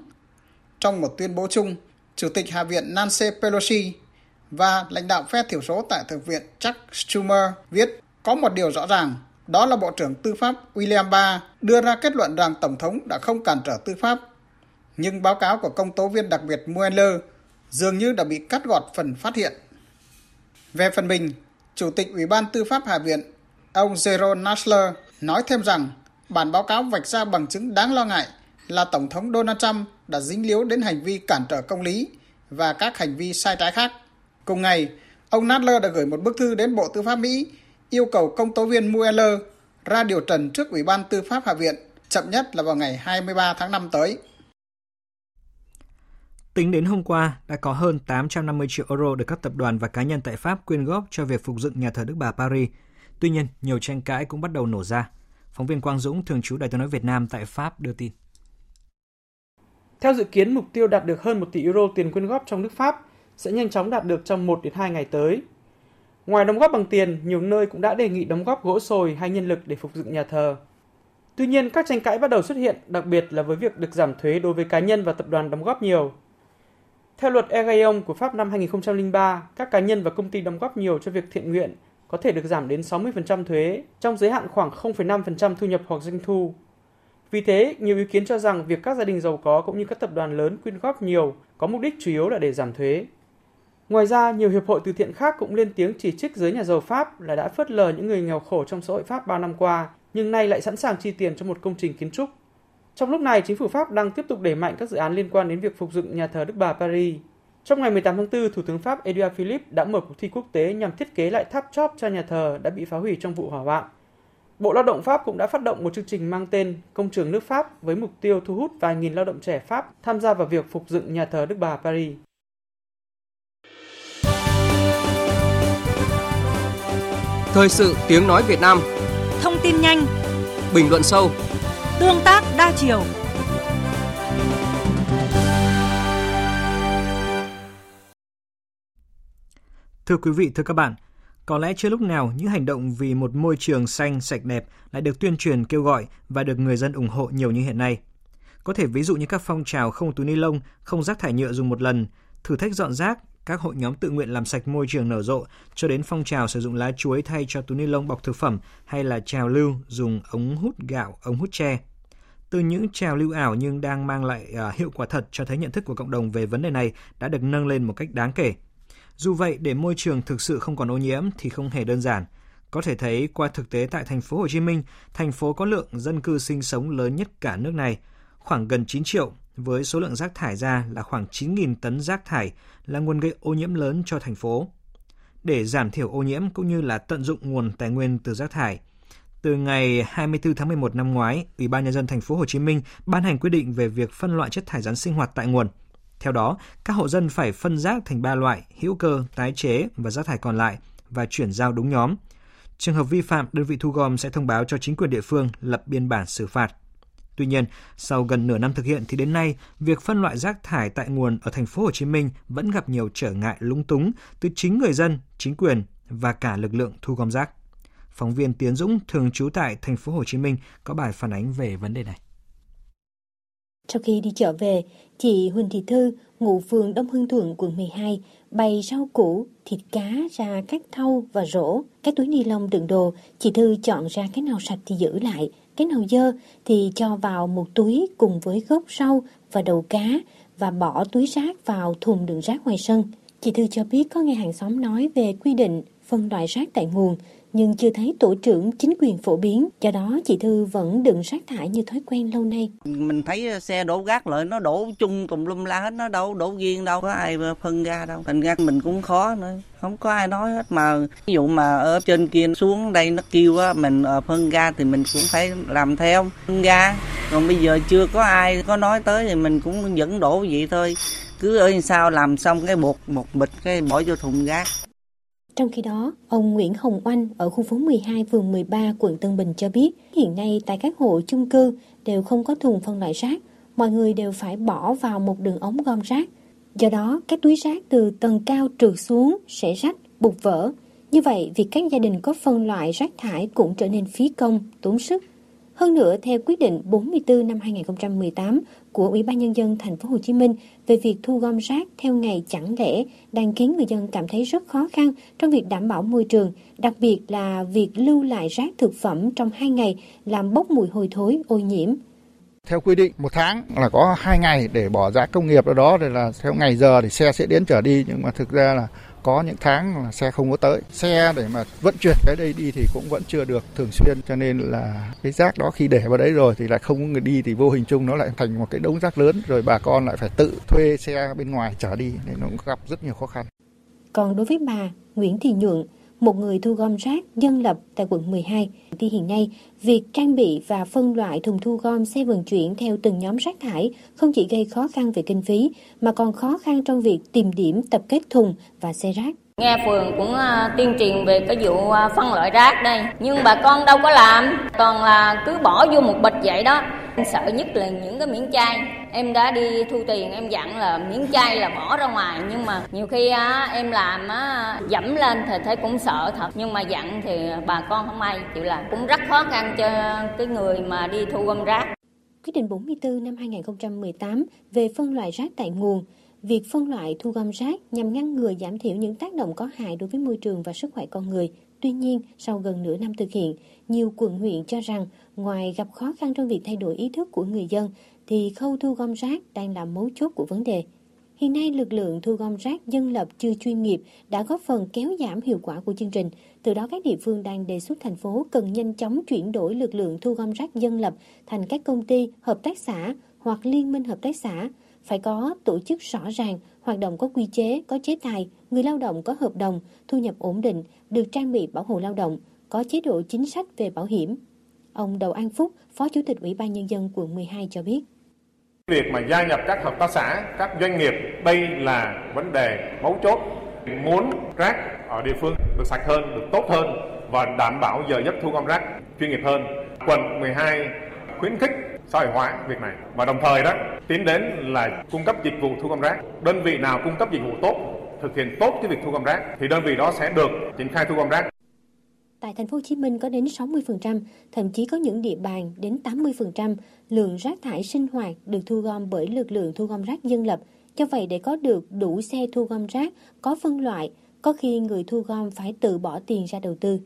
Trong một tuyên bố chung, Chủ tịch Hạ viện Nancy Pelosi và lãnh đạo phe thiểu số tại Thượng viện Chuck Schumer viết có một điều rõ ràng, đó là Bộ trưởng Tư pháp William Barr đưa ra kết luận rằng Tổng thống đã không cản trở tư pháp. Nhưng báo cáo của công tố viên đặc biệt Mueller dường như đã bị cắt gọt phần phát hiện. Về phần mình, Chủ tịch Ủy ban Tư pháp Hạ viện, ông Jerrold Nadler nói thêm rằng bản báo cáo vạch ra bằng chứng đáng lo ngại là Tổng thống Donald Trump đã dính líu đến hành vi cản trở công lý và các hành vi sai trái khác. Cùng ngày, ông Nadler đã gửi một bức thư đến Bộ Tư pháp Mỹ yêu cầu công tố viên Mueller ra điều trần trước Ủy ban Tư pháp Hạ viện, chậm nhất là vào ngày 23 tháng 5 tới. Tính đến hôm qua, đã có hơn 850 triệu euro được các tập đoàn và cá nhân tại Pháp quyên góp cho việc phục dựng nhà thờ Đức Bà Paris. Tuy nhiên, nhiều tranh cãi cũng bắt đầu nổ ra. Phóng viên Quang Dũng, thường trú Đài Tiếng nói Việt Nam tại Pháp đưa tin. Theo dự kiến, mục tiêu đạt được hơn 1 tỷ euro tiền quyên góp trong nước Pháp sẽ nhanh chóng đạt được trong 1 đến 2 ngày tới. Ngoài đóng góp bằng tiền, nhiều nơi cũng đã đề nghị đóng góp gỗ sồi hay nhân lực để phục dựng nhà thờ. Tuy nhiên, các tranh cãi bắt đầu xuất hiện, đặc biệt là với việc được giảm thuế đối với cá nhân và tập đoàn đóng góp nhiều. Theo luật Egayon của Pháp năm 2003, các cá nhân và công ty đóng góp nhiều cho việc thiện nguyện có thể được giảm đến 60% thuế, trong giới hạn khoảng 0,5% thu nhập hoặc doanh thu. Vì thế, nhiều ý kiến cho rằng việc các gia đình giàu có cũng như các tập đoàn lớn quyên góp nhiều có mục đích chủ yếu là để giảm thuế. Ngoài ra, nhiều hiệp hội từ thiện khác cũng lên tiếng chỉ trích giới nhà giàu Pháp là đã phớt lờ những người nghèo khổ trong xã hội Pháp bao năm qua, nhưng nay lại sẵn sàng chi tiền cho một công trình kiến trúc. Trong lúc này, chính phủ Pháp đang tiếp tục đẩy mạnh các dự án liên quan đến việc phục dựng nhà thờ Đức Bà Paris. Trong ngày 18 tháng 4, Thủ tướng Pháp Edouard Philippe đã mở cuộc thi quốc tế nhằm thiết kế lại tháp chóp cho nhà thờ đã bị phá hủy trong vụ hỏa hoạn. Bộ Lao động Pháp cũng đã phát động một chương trình mang tên Công trường nước Pháp với mục tiêu thu hút vài nghìn lao động trẻ Pháp tham gia vào việc phục dựng nhà thờ Đức Bà Paris. Thời sự Tiếng nói Việt Nam. Thông tin nhanh, bình luận sâu, tương tác đa chiều. Thưa quý vị, thưa các bạn, có lẽ chưa lúc nào những hành động vì một môi trường xanh, sạch đẹp lại được tuyên truyền kêu gọi và được người dân ủng hộ nhiều như hiện nay. Có thể ví dụ như các phong trào không túi ni lông, không rác thải nhựa dùng một lần, thử thách dọn rác, các hội nhóm tự nguyện làm sạch môi trường nở rộ, cho đến phong trào sử dụng lá chuối thay cho túi ni lông bọc thực phẩm, hay là trào lưu dùng ống hút gạo, ống hút tre. Từ những trào lưu ảo nhưng đang mang lại hiệu quả thật cho thấy nhận thức của cộng đồng về vấn đề này đã được nâng lên một cách đáng kể. Dù vậy, để môi trường thực sự không còn ô nhiễm thì không hề đơn giản. Có thể thấy qua thực tế tại thành phố Hồ Chí Minh, thành phố có lượng dân cư sinh sống lớn nhất cả nước này, khoảng gần 9 triệu, với số lượng rác thải ra là khoảng 9.000 tấn rác thải là nguồn gây ô nhiễm lớn cho thành phố. Để giảm thiểu ô nhiễm cũng như là tận dụng nguồn tài nguyên từ rác thải, từ ngày 24 tháng 11 năm ngoái, Ủy ban Nhân dân thành phố Hồ Chí Minh ban hành quyết định về việc phân loại chất thải rắn sinh hoạt tại nguồn. Theo đó, các hộ dân phải phân rác thành 3 loại: hữu cơ, tái chế và rác thải còn lại, và chuyển giao đúng nhóm. Trường hợp vi phạm, đơn vị thu gom sẽ thông báo cho chính quyền địa phương lập biên bản xử phạt. Tuy nhiên, sau gần nửa năm thực hiện thì đến nay, việc phân loại rác thải tại nguồn ở thành phố Hồ Chí Minh vẫn gặp nhiều trở ngại lúng túng từ chính người dân, chính quyền và cả lực lượng thu gom rác. Phóng viên Tiến Dũng, thường trú tại thành phố Hồ Chí Minh có bài phản ánh về vấn đề này. Sau khi đi chợ về, chị Huỳnh Thị Thư, ngụ phường Đông Hưng Thuận, quận 12, bày rau củ, thịt cá ra các thau và rổ, các túi ni lông đựng đồ. Chị Thư chọn ra cái nào sạch thì giữ lại, cái nào dơ thì cho vào một túi cùng với gốc rau và đầu cá và bỏ túi rác vào thùng đựng rác ngoài sân. Chị Thư cho biết có nghe hàng xóm nói về quy định phân loại rác tại nguồn, nhưng chưa thấy tổ trưởng chính quyền phổ biến, do đó chị Thư vẫn đựng rác thải như thói quen lâu nay. Mình thấy xe đổ rác lại nó đổ chung tùm lum la hết, nó đâu đổ riêng đâu, có ai phân ra đâu. Thành ra mình cũng khó nữa, không có ai nói hết mà. Ví dụ mà ở trên kia xuống đây nó kêu á, mình phân ra thì mình cũng phải làm theo phân ra. Còn bây giờ chưa có ai có nói tới thì mình cũng vẫn đổ vậy thôi. Cứ ở sao làm xong cái bột một bịch cái bỏ vô thùng rác. Trong khi đó, ông Nguyễn Hồng Oanh ở khu phố 12, phường 13, quận Tân Bình cho biết hiện nay tại các hộ chung cư đều không có thùng phân loại rác, mọi người đều phải bỏ vào một đường ống gom rác. Do đó, các túi rác từ tầng cao trượt xuống sẽ rách, bục vỡ. Như vậy, việc các gia đình có phân loại rác thải cũng trở nên phí công, tốn sức. Hơn nữa, theo quyết định 44 năm 2018 của Ủy ban Nhân dân Thành phố Hồ Chí Minh về việc thu gom rác theo ngày chẳng lẽ đang khiến người dân cảm thấy rất khó khăn trong việc đảm bảo môi trường, đặc biệt là việc lưu lại rác thực phẩm trong 2 ngày làm bốc mùi hôi thối, ô nhiễm. Theo quy định, một tháng là có 2 ngày để bỏ rác công nghiệp ở đó, thì là theo ngày giờ thì xe sẽ đến chở đi, nhưng mà thực ra là có những tháng là xe không có tới. Xe để mà vận chuyển cái đây đi thì cũng vẫn chưa được thường xuyên, cho nên là cái rác đó khi để vào đấy rồi thì lại không có người đi, thì vô hình chung nó lại thành một cái đống rác lớn, rồi bà con lại phải tự thuê xe bên ngoài chở đi, nên nó cũng gặp rất nhiều khó khăn. Còn đối với bà Nguyễn Thị Nhượng, một người thu gom rác dân lập tại quận 12, thì hiện nay việc trang bị và phân loại thùng thu gom, xe vận chuyển theo từng nhóm rác thải không chỉ gây khó khăn về kinh phí mà còn khó khăn trong việc tìm điểm tập kết thùng và xe rác. Nghe phường cũng tuyên truyền về cái vụ phân loại rác đây, nhưng bà con đâu có làm, toàn là cứ bỏ vô một bịch vậy đó. Em sợ nhất là những cái miếng chai. Em đã đi thu tiền, em dặn là miếng chai là bỏ ra ngoài, nhưng mà nhiều khi em làm dẫm lên thì thấy cũng sợ thật, nhưng mà dặn thì bà con không ai chịu làm, cũng rất khó khăn cho cái người mà đi thu gom rác. Quyết định 44 năm 2018 về phân loại rác tại nguồn, việc phân loại thu gom rác nhằm ngăn ngừa, giảm thiểu những tác động có hại đối với môi trường và sức khỏe con người. Tuy nhiên, sau gần nửa năm thực hiện, nhiều quận huyện cho rằng ngoài gặp khó khăn trong việc thay đổi ý thức của người dân, thì khâu thu gom rác đang là mấu chốt của vấn đề. Hiện nay, lực lượng thu gom rác dân lập chưa chuyên nghiệp đã góp phần kéo giảm hiệu quả của chương trình. Từ đó, các địa phương đang đề xuất thành phố cần nhanh chóng chuyển đổi lực lượng thu gom rác dân lập thành các công ty, hợp tác xã hoặc liên minh hợp tác xã. Phải có tổ chức rõ ràng, hoạt động có quy chế, có chế tài, người lao động có hợp đồng, thu nhập ổn định, được trang bị bảo hộ lao động, có chế độ chính sách về bảo hiểm. Ông Đậu An Phúc, Phó Chủ tịch Ủy ban Nhân dân quận 12 cho biết. Việc mà gia nhập các hợp tác xã, các doanh nghiệp, đây là vấn đề mấu chốt. Muốn rác ở địa phương được sạch hơn, được tốt hơn và đảm bảo giờ giấc thu gom rác chuyên nghiệp hơn. Quận 12 khuyến khích xã hội hóa việc này và đồng thời đó tiến đến là cung cấp dịch vụ thu gom rác. Đơn vị nào cung cấp dịch vụ tốt, thực hiện tốt cái việc thu gom rác thì đơn vị đó sẽ được triển khai thu gom rác. Tại Thành phố Hồ Chí Minh có đến 60%, thậm chí có những địa bàn đến 80% lượng rác thải sinh hoạt được thu gom bởi lực lượng thu gom rác dân lập. Do vậy, để có được đủ xe thu gom rác có phân loại, có khi người thu gom phải tự bỏ tiền ra đầu tư.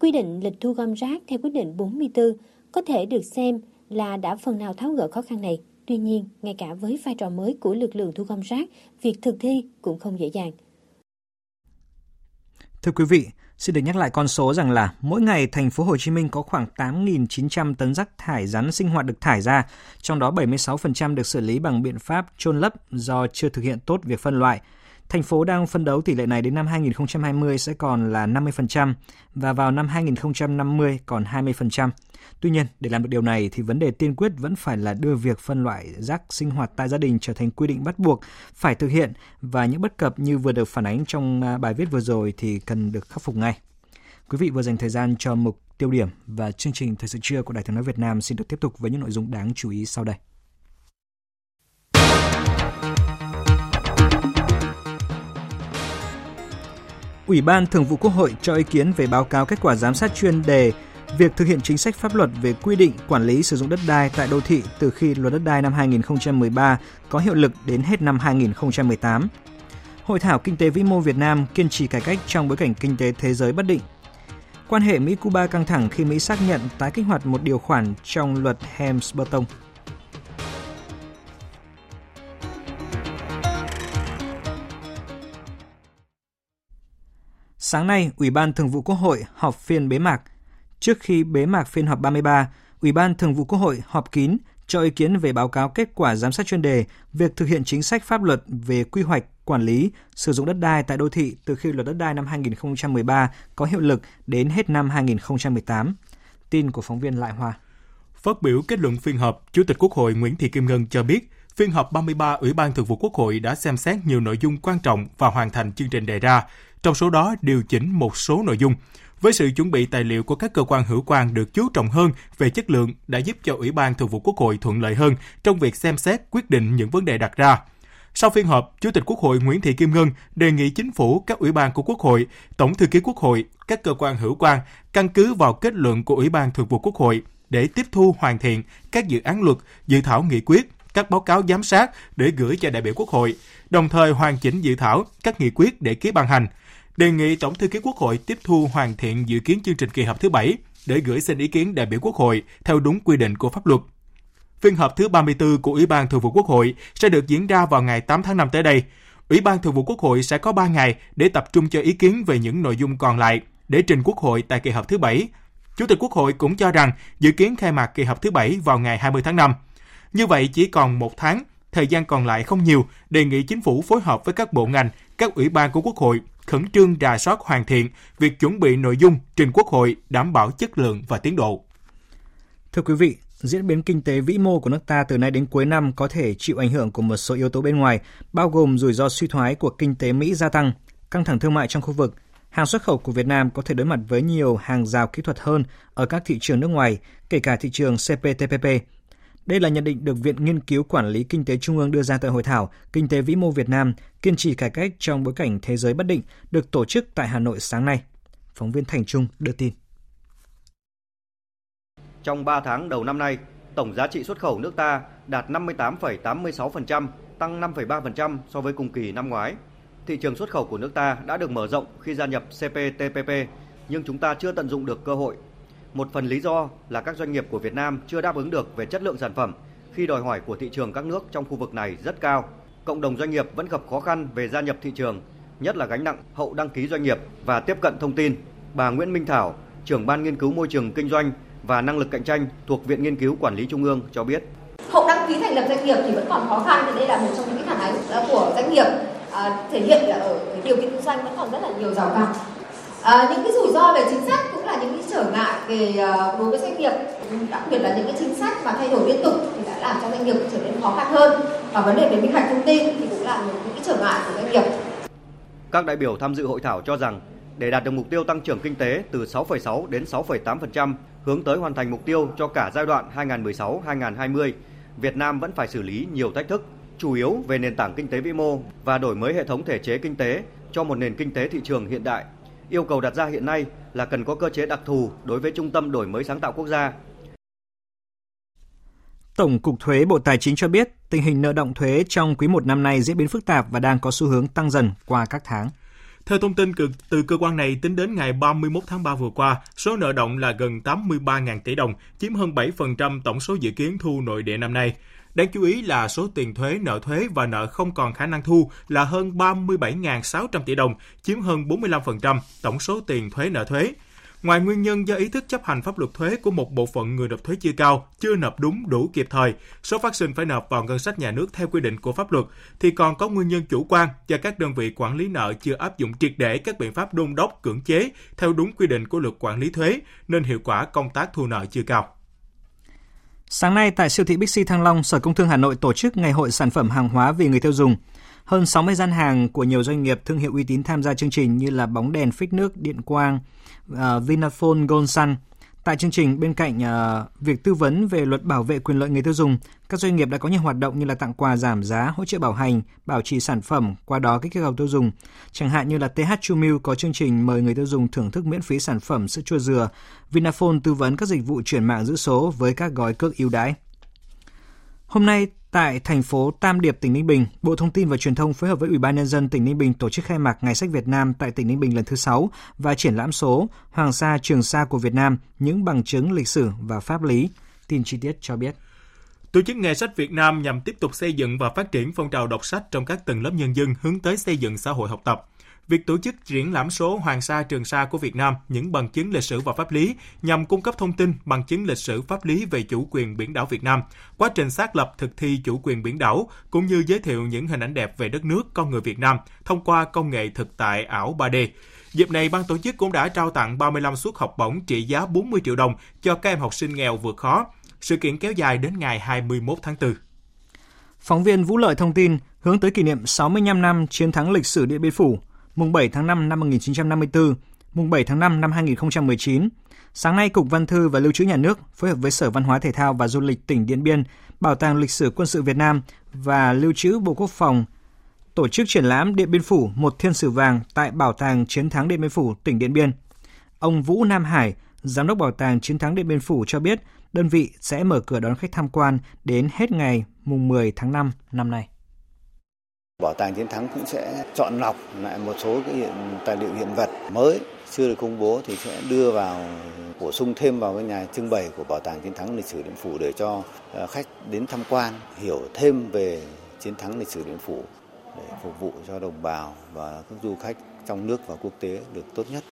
Quy định lịch thu gom rác theo quyết định 44 có thể được xem là đã phần nào tháo gỡ khó khăn này. Tuy nhiên, ngay cả với vai trò mới của lực lượng thu gom rác, việc thực thi cũng không dễ dàng. Thưa quý vị, xin được nhắc lại con số rằng là mỗi ngày Thành phố Hồ Chí Minh có khoảng 8.900 tấn rác thải rắn sinh hoạt được thải ra, trong đó 76% được xử lý bằng biện pháp chôn lấp do chưa thực hiện tốt việc phân loại. Thành phố đang phấn đấu tỷ lệ này đến năm 2020 sẽ còn là 50% và vào năm 2050 còn 20%. Tuy nhiên, để làm được điều này thì vấn đề tiên quyết vẫn phải là đưa việc phân loại rác sinh hoạt tại gia đình trở thành quy định bắt buộc phải thực hiện, và những bất cập như vừa được phản ánh trong bài viết vừa rồi thì cần được khắc phục ngay. Quý vị vừa dành thời gian cho mục tiêu điểm và chương trình Thời sự trưa của Đài Tiếng nói Việt Nam xin được tiếp tục với những nội dung đáng chú ý sau đây. Ủy ban Thường vụ Quốc hội cho ý kiến về báo cáo kết quả giám sát chuyên đề việc thực hiện chính sách pháp luật về quy định quản lý sử dụng đất đai tại đô thị từ khi Luật đất đai năm 2013 có hiệu lực đến hết năm 2018. Hội thảo kinh tế vĩ mô Việt Nam kiên trì cải cách trong bối cảnh kinh tế thế giới bất định. Quan hệ Mỹ-Cuba căng thẳng khi Mỹ xác nhận tái kích hoạt một điều khoản trong luật Helms-Burton. Sáng nay, Ủy ban Thường vụ Quốc hội họp phiên bế mạc. Trước khi bế mạc phiên họp 33, Ủy ban Thường vụ Quốc hội họp kín cho ý kiến về báo cáo kết quả giám sát chuyên đề việc thực hiện chính sách pháp luật về quy hoạch, quản lý, sử dụng đất đai tại đô thị từ khi Luật đất đai năm 2013 có hiệu lực đến hết năm 2018. Tin của phóng viên Lại Hòa. Phát biểu kết luận phiên họp, Chủ tịch Quốc hội Nguyễn Thị Kim Ngân cho biết, phiên họp 33 Ủy ban Thường vụ Quốc hội đã xem xét nhiều nội dung quan trọng và hoàn thành chương trình đề ra, trong số đó điều chỉnh một số nội dung. Với sự chuẩn bị tài liệu của các cơ quan hữu quan được chú trọng hơn về chất lượng đã giúp cho Ủy ban Thường vụ Quốc hội thuận lợi hơn trong việc xem xét quyết định những vấn đề đặt ra. Sau phiên họp, Chủ tịch Quốc hội Nguyễn Thị Kim Ngân đề nghị Chính phủ, các ủy ban của Quốc hội, Tổng thư ký Quốc hội, các cơ quan hữu quan căn cứ vào kết luận của Ủy ban Thường vụ Quốc hội để tiếp thu hoàn thiện các dự án luật, dự thảo nghị quyết, các báo cáo giám sát để gửi cho đại biểu Quốc hội, đồng thời hoàn chỉnh dự thảo các nghị quyết để ký ban hành. Đề nghị Tổng thư ký Quốc hội tiếp thu hoàn thiện dự kiến chương trình kỳ họp thứ 7 để gửi xin ý kiến đại biểu Quốc hội theo đúng quy định của pháp luật. Phiên họp thứ 34 của Ủy ban Thường vụ Quốc hội sẽ được diễn ra vào ngày 8 tháng 5 tới đây. Ủy ban Thường vụ Quốc hội sẽ có 3 ngày để tập trung cho ý kiến về những nội dung còn lại để trình Quốc hội tại kỳ họp thứ 7. Chủ tịch Quốc hội cũng cho rằng dự kiến khai mạc kỳ họp thứ 7 vào ngày 20 tháng 5. Như vậy chỉ còn 1 tháng, thời gian còn lại không nhiều, đề nghị Chính phủ phối hợp với các bộ ngành, các ủy ban của Quốc hội khẩn trương rà soát hoàn thiện việc chuẩn bị nội dung trình Quốc hội đảm bảo chất lượng và tiến độ. Thưa quý vị, diễn biến kinh tế vĩ mô của nước ta từ nay đến cuối năm có thể chịu ảnh hưởng của một số yếu tố bên ngoài, bao gồm rủi ro suy thoái của kinh tế Mỹ gia tăng, căng thẳng thương mại trong khu vực. Hàng xuất khẩu của Việt Nam có thể đối mặt với nhiều hàng rào kỹ thuật hơn ở các thị trường nước ngoài, kể cả thị trường CPTPP. Đây là nhận định được Viện Nghiên cứu Quản lý Kinh tế Trung ương đưa ra tại hội thảo Kinh tế vĩ mô Việt Nam kiên trì cải cách trong bối cảnh thế giới bất định được tổ chức tại Hà Nội sáng nay. Phóng viên Thành Trung đưa tin. Trong 3 tháng đầu năm nay, tổng giá trị xuất khẩu nước ta đạt 58,86%, tăng 5,3% so với cùng kỳ năm ngoái. Thị trường xuất khẩu của nước ta đã được mở rộng khi gia nhập CPTPP, nhưng chúng ta chưa tận dụng được cơ hội. Một phần lý do là các doanh nghiệp của Việt Nam chưa đáp ứng được về chất lượng sản phẩm khi đòi hỏi của thị trường các nước trong khu vực này rất cao. Cộng đồng doanh nghiệp vẫn gặp khó khăn về gia nhập thị trường, nhất là gánh nặng hậu đăng ký doanh nghiệp và tiếp cận thông tin. Bà Nguyễn Minh Thảo, trưởng ban nghiên cứu môi trường kinh doanh và năng lực cạnh tranh thuộc Viện Nghiên cứu Quản lý Trung ương cho biết. Hậu đăng ký thành lập doanh nghiệp thì vẫn còn khó khăn, thì đây là một trong những phản ánh của doanh nghiệp thể hiện là ở điều kiện kinh doanh vẫn còn rất là nhiều rào cản. Những cái rủi ro về chính sách cũng là những cái trở ngại về đối với doanh nghiệp, đặc biệt là những cái chính sách mà thay đổi liên tục thì đã làm cho doanh nghiệp trở nên khó khăn hơn, và vấn đề về minh bạch thông tin thì cũng là những cái trở ngại của doanh nghiệp. Các đại biểu tham dự hội thảo cho rằng để đạt được mục tiêu tăng trưởng kinh tế từ 6,6 đến 6,8% hướng tới hoàn thành mục tiêu cho cả giai đoạn 2016-2020, Việt Nam vẫn phải xử lý nhiều thách thức, chủ yếu về nền tảng kinh tế vĩ mô và đổi mới hệ thống thể chế kinh tế cho một nền kinh tế thị trường hiện đại. Yêu cầu đặt ra hiện nay là cần có cơ chế đặc thù đối với Trung tâm Đổi mới sáng tạo quốc gia. Tổng cục Thuế Bộ Tài chính cho biết tình hình nợ động thuế trong quý 1 năm nay diễn biến phức tạp và đang có xu hướng tăng dần qua các tháng. Theo thông tin từ cơ quan này, tính đến ngày 31 tháng 3 vừa qua, số nợ động là gần 83.000 tỷ đồng, chiếm hơn 7% tổng số dự kiến thu nội địa năm nay. Đáng chú ý là số tiền thuế và nợ không còn khả năng thu là hơn 37.600 tỷ đồng, chiếm hơn 45% tổng số tiền nợ thuế. Ngoài nguyên nhân do ý thức chấp hành pháp luật thuế của một bộ phận người nộp thuế chưa cao, chưa nộp đúng đủ kịp thời, số phát sinh phải nộp vào ngân sách nhà nước theo quy định của pháp luật, thì còn có nguyên nhân chủ quan do các đơn vị quản lý nợ chưa áp dụng triệt để các biện pháp đôn đốc cưỡng chế theo đúng quy định của luật quản lý thuế, nên hiệu quả công tác thu nợ chưa cao. Sáng nay tại siêu thị Bixi Thăng Long, Sở Công Thương Hà Nội tổ chức Ngày hội sản phẩm hàng hóa vì người tiêu dùng. Hơn 60 gian hàng của nhiều doanh nghiệp thương hiệu uy tín tham gia chương trình như là bóng đèn phích nước, điện quang, Vinaphone, Gold Sun. Tại chương trình, bên cạnh việc tư vấn về luật bảo vệ quyền lợi người tiêu dùng, các doanh nghiệp đã có nhiều hoạt động như là tặng quà giảm giá, hỗ trợ bảo hành, bảo trì sản phẩm, qua đó kích cầu tiêu dùng. Chẳng hạn như là TH True Milk có chương trình mời người tiêu dùng thưởng thức miễn phí sản phẩm sữa chua dừa, Vinaphone tư vấn các dịch vụ chuyển mạng giữ số với các gói cước ưu đãi. Hôm nay, tại thành phố Tam Điệp, tỉnh Ninh Bình, Bộ Thông tin và Truyền thông phối hợp với Ủy ban Nhân dân tỉnh Ninh Bình tổ chức khai mạc Ngày sách Việt Nam tại tỉnh Ninh Bình lần thứ 6 và triển lãm số Hoàng Sa Trường Sa của Việt Nam, những bằng chứng lịch sử và pháp lý. Tin chi tiết cho biết. Tổ chức Ngày sách Việt Nam nhằm tiếp tục xây dựng và phát triển phong trào đọc sách trong các tầng lớp nhân dân hướng tới xây dựng xã hội học tập. Việc tổ chức triển lãm số Hoàng Sa Trường Sa của Việt Nam, những bằng chứng lịch sử và pháp lý nhằm cung cấp thông tin, bằng chứng lịch sử pháp lý về chủ quyền biển đảo Việt Nam, quá trình xác lập thực thi chủ quyền biển đảo, cũng như giới thiệu những hình ảnh đẹp về đất nước, con người Việt Nam thông qua công nghệ thực tại ảo 3D. Dịp này, ban tổ chức cũng đã trao tặng 35 suất học bổng trị giá 40 triệu đồng cho các em học sinh nghèo vượt khó. Sự kiện kéo dài đến ngày 21 tháng 4. Phóng viên Vũ Lợi thông tin, hướng tới kỷ niệm 65 năm chiến thắng lịch sử Điện Biên Phủ, mùng 7 tháng 5 năm 1954, mùng 7 tháng 5 năm 2019. Sáng nay, Cục Văn thư và Lưu trữ Nhà nước phối hợp với Sở Văn hóa Thể thao và Du lịch tỉnh Điện Biên, Bảo tàng Lịch sử Quân sự Việt Nam và Lưu trữ Bộ Quốc phòng tổ chức triển lãm Điện Biên Phủ, một thiên sử vàng tại Bảo tàng Chiến thắng Điện Biên Phủ, tỉnh Điện Biên. Ông Vũ Nam Hải, Giám đốc Bảo tàng Chiến thắng Điện Biên Phủ cho biết đơn vị sẽ mở cửa đón khách tham quan đến hết ngày mùng 10 tháng 5 năm nay. Bảo tàng Chiến thắng cũng sẽ chọn lọc lại một số tài liệu hiện vật mới chưa được công bố thì sẽ đưa vào, bổ sung thêm vào cái nhà trưng bày của Bảo tàng Chiến thắng lịch sử Điện Biên Phủ để cho khách đến tham quan hiểu thêm về chiến thắng lịch sử Điện Biên Phủ để phục vụ cho đồng bào và các du khách trong nước và quốc tế được tốt nhất.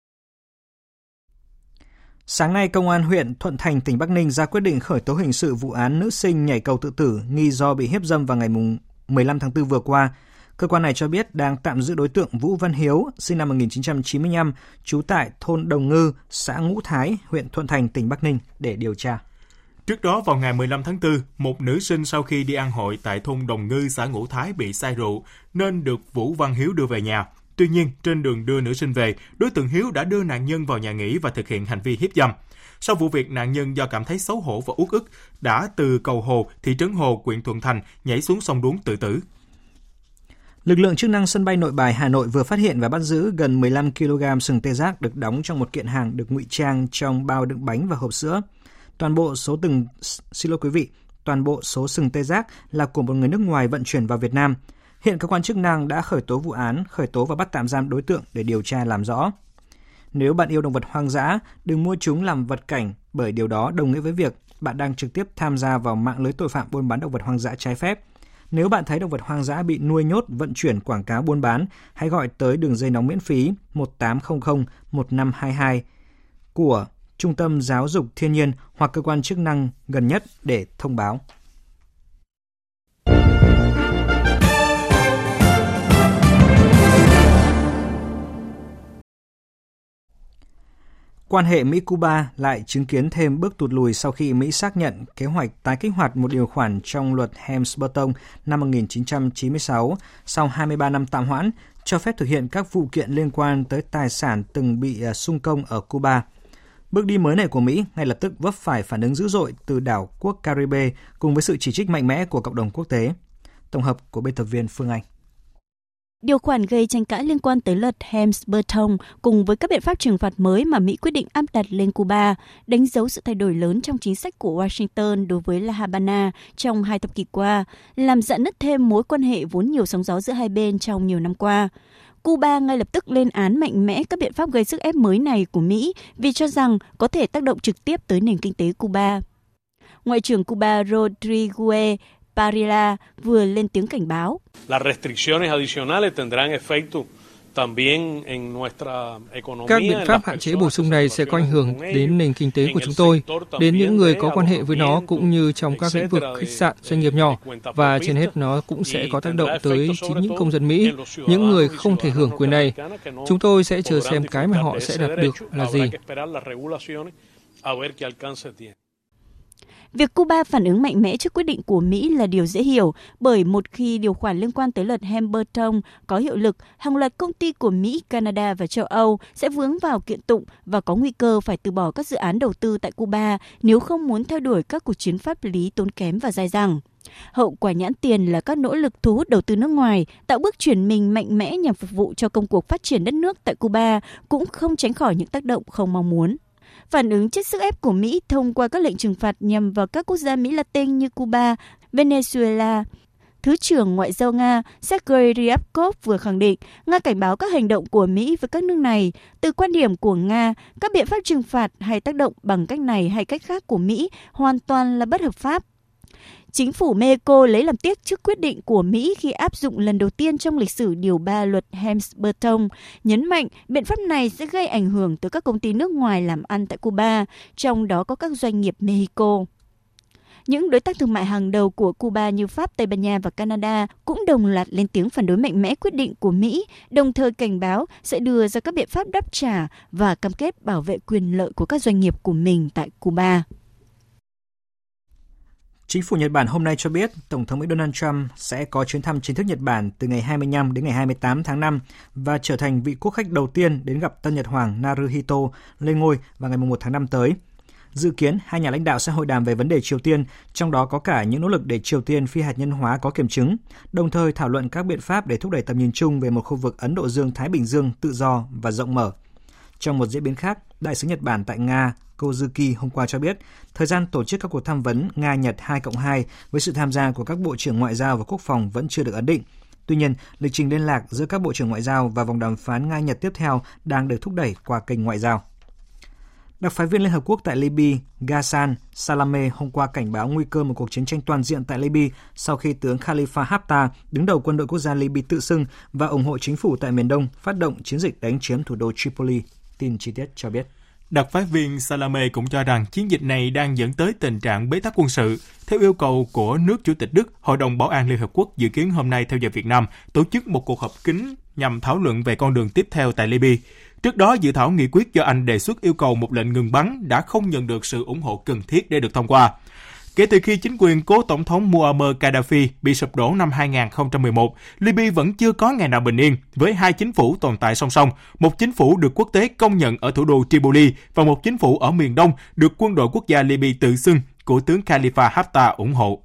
Sáng nay, Công an huyện Thuận Thành, tỉnh Bắc Ninh ra quyết định khởi tố hình sự vụ án nữ sinh nhảy cầu tự tử nghi do bị hiếp dâm vào ngày 15 tháng 4 vừa qua. Cơ quan này cho biết đang tạm giữ đối tượng Vũ Văn Hiếu, sinh năm 1995, trú tại thôn Đồng Ngư, xã Ngũ Thái, huyện Thuận Thành, tỉnh Bắc Ninh để điều tra. Trước đó vào ngày 15 tháng 4, một nữ sinh sau khi đi ăn hội tại thôn Đồng Ngư, xã Ngũ Thái bị say rượu nên được Vũ Văn Hiếu đưa về nhà. Tuy nhiên, trên đường đưa nữ sinh về, đối tượng Hiếu đã đưa nạn nhân vào nhà nghỉ và thực hiện hành vi hiếp dâm. Sau vụ việc, nạn nhân do cảm thấy xấu hổ và uất ức đã từ cầu Hồ, thị trấn Hồ, huyện Thuận Thành nhảy xuống sông Đuống tự tử. Lực lượng chức năng sân bay Nội Bài, Hà Nội vừa phát hiện và bắt giữ gần 15 kg sừng tê giác được đóng trong một kiện hàng được ngụy trang trong bao đựng bánh và hộp sữa. Toàn bộ số sừng tê giác là của một người nước ngoài vận chuyển vào Việt Nam. Hiện cơ quan chức năng đã khởi tố vụ án, khởi tố và bắt tạm giam đối tượng để điều tra làm rõ. Nếu bạn yêu động vật hoang dã, đừng mua chúng làm vật cảnh, bởi điều đó đồng nghĩa với việc bạn đang trực tiếp tham gia vào mạng lưới tội phạm buôn bán động vật hoang dã trái phép. Nếu bạn thấy động vật hoang dã bị nuôi nhốt, vận chuyển, quảng cáo, buôn bán, hãy gọi tới đường dây nóng miễn phí 1800 1522 của Trung tâm Giáo dục Thiên nhiên hoặc cơ quan chức năng gần nhất để thông báo. Quan hệ Mỹ-Cuba lại chứng kiến thêm bước tụt lùi sau khi Mỹ xác nhận kế hoạch tái kích hoạt một điều khoản trong luật Helms-Burton năm 1996 sau 23 năm tạm hoãn, cho phép thực hiện các vụ kiện liên quan tới tài sản từng bị xung công ở Cuba. Bước đi mới này của Mỹ ngay lập tức vấp phải phản ứng dữ dội từ đảo quốc Caribe cùng với sự chỉ trích mạnh mẽ của cộng đồng quốc tế. Tổng hợp của biên tập viên Phương Anh. Điều khoản gây tranh cãi liên quan tới luật Helms-Burton cùng với các biện pháp trừng phạt mới mà Mỹ quyết định áp đặt lên Cuba đánh dấu sự thay đổi lớn trong chính sách của Washington đối với La Habana trong 2 thập kỷ qua, làm rạn nứt thêm mối quan hệ vốn nhiều sóng gió giữa hai bên trong nhiều năm qua. Cuba ngay lập tức lên án mạnh mẽ các biện pháp gây sức ép mới này của Mỹ vì cho rằng có thể tác động trực tiếp tới nền kinh tế Cuba. Ngoại trưởng Cuba Rodrigue Parrilla vừa lên tiếng cảnh báo. Các biện pháp hạn chế bổ sung này sẽ có ảnh hưởng đến nền kinh tế của chúng tôi, đến những người có quan hệ với nó cũng như trong các lĩnh vực khách sạn, doanh nghiệp nhỏ, và trên hết nó cũng sẽ có tác động tới chính những công dân Mỹ, những người không thể hưởng quyền này. Chúng tôi sẽ chờ xem cái mà họ sẽ đạt được là gì. Việc Cuba phản ứng mạnh mẽ trước quyết định của Mỹ là điều dễ hiểu, bởi một khi điều khoản liên quan tới luật Helms-Burton có hiệu lực, hàng loạt công ty của Mỹ, Canada và châu Âu sẽ vướng vào kiện tụng và có nguy cơ phải từ bỏ các dự án đầu tư tại Cuba nếu không muốn theo đuổi các cuộc chiến pháp lý tốn kém và dai dẳng. Hậu quả nhãn tiền là các nỗ lực thu hút đầu tư nước ngoài, tạo bước chuyển mình mạnh mẽ nhằm phục vụ cho công cuộc phát triển đất nước tại Cuba cũng không tránh khỏi những tác động không mong muốn. Phản ứng trước sức ép của Mỹ thông qua các lệnh trừng phạt nhằm vào các quốc gia Mỹ Latin như Cuba, Venezuela. Thứ trưởng Ngoại giao Nga Sergei Ryabkov vừa khẳng định Nga cảnh báo các hành động của Mỹ với các nước này. Từ quan điểm của Nga, các biện pháp trừng phạt hay tác động bằng cách này hay cách khác của Mỹ hoàn toàn là bất hợp pháp. Chính phủ Mexico lấy làm tiếc trước quyết định của Mỹ khi áp dụng lần đầu tiên trong lịch sử điều 3 luật Helms-Burton, nhấn mạnh biện pháp này sẽ gây ảnh hưởng tới các công ty nước ngoài làm ăn tại Cuba, trong đó có các doanh nghiệp Mexico. Những đối tác thương mại hàng đầu của Cuba như Pháp, Tây Ban Nha và Canada cũng đồng loạt lên tiếng phản đối mạnh mẽ quyết định của Mỹ, đồng thời cảnh báo sẽ đưa ra các biện pháp đáp trả và cam kết bảo vệ quyền lợi của các doanh nghiệp của mình tại Cuba. Chính phủ Nhật Bản hôm nay cho biết Tổng thống Mỹ Donald Trump sẽ có chuyến thăm chính thức Nhật Bản từ ngày 25 đến ngày 28 tháng 5 và trở thành vị quốc khách đầu tiên đến gặp Tân Nhật Hoàng Naruhito lên ngôi vào ngày 1 tháng 5 tới. Dự kiến, hai nhà lãnh đạo sẽ hội đàm về vấn đề Triều Tiên, trong đó có cả những nỗ lực để Triều Tiên phi hạt nhân hóa có kiểm chứng, đồng thời thảo luận các biện pháp để thúc đẩy tầm nhìn chung về một khu vực Ấn Độ Dương-Thái Bình Dương tự do và rộng mở. Trong một diễn biến khác, Đại sứ Nhật Bản tại Nga, Kozuki hôm qua cho biết, thời gian tổ chức các cuộc tham vấn Nga-Nhật 2+2 với sự tham gia của các bộ trưởng ngoại giao và quốc phòng vẫn chưa được ấn định. Tuy nhiên, lịch trình liên lạc giữa các bộ trưởng ngoại giao và vòng đàm phán Nga-Nhật tiếp theo đang được thúc đẩy qua kênh ngoại giao. Đặc phái viên Liên Hợp Quốc tại Libya, Ghassan Salameh hôm qua cảnh báo nguy cơ một cuộc chiến tranh toàn diện tại Libya sau khi tướng Khalifa Haftar, đứng đầu quân đội quốc gia Libya tự xưng và ủng hộ chính phủ tại miền đông, phát động chiến dịch đánh chiếm thủ đô Tripoli. Tin chi tiết cho biết. Đặc phái viên Salameh cũng cho rằng chiến dịch này đang dẫn tới tình trạng bế tắc quân sự. Theo yêu cầu của nước Chủ tịch Đức, Hội đồng Bảo an Liên Hợp Quốc dự kiến hôm nay theo giờ Việt Nam tổ chức một cuộc họp kín nhằm thảo luận về con đường tiếp theo tại Libya. Trước đó, dự thảo nghị quyết do Anh đề xuất yêu cầu một lệnh ngừng bắn đã không nhận được sự ủng hộ cần thiết để được thông qua. Kể từ khi chính quyền cố tổng thống Muammar Gaddafi bị sụp đổ năm 2011, Libya vẫn chưa có ngày nào bình yên, với hai chính phủ tồn tại song song, một chính phủ được quốc tế công nhận ở thủ đô Tripoli và một chính phủ ở miền đông được quân đội quốc gia Libya tự xưng của tướng Khalifa Haftar ủng hộ.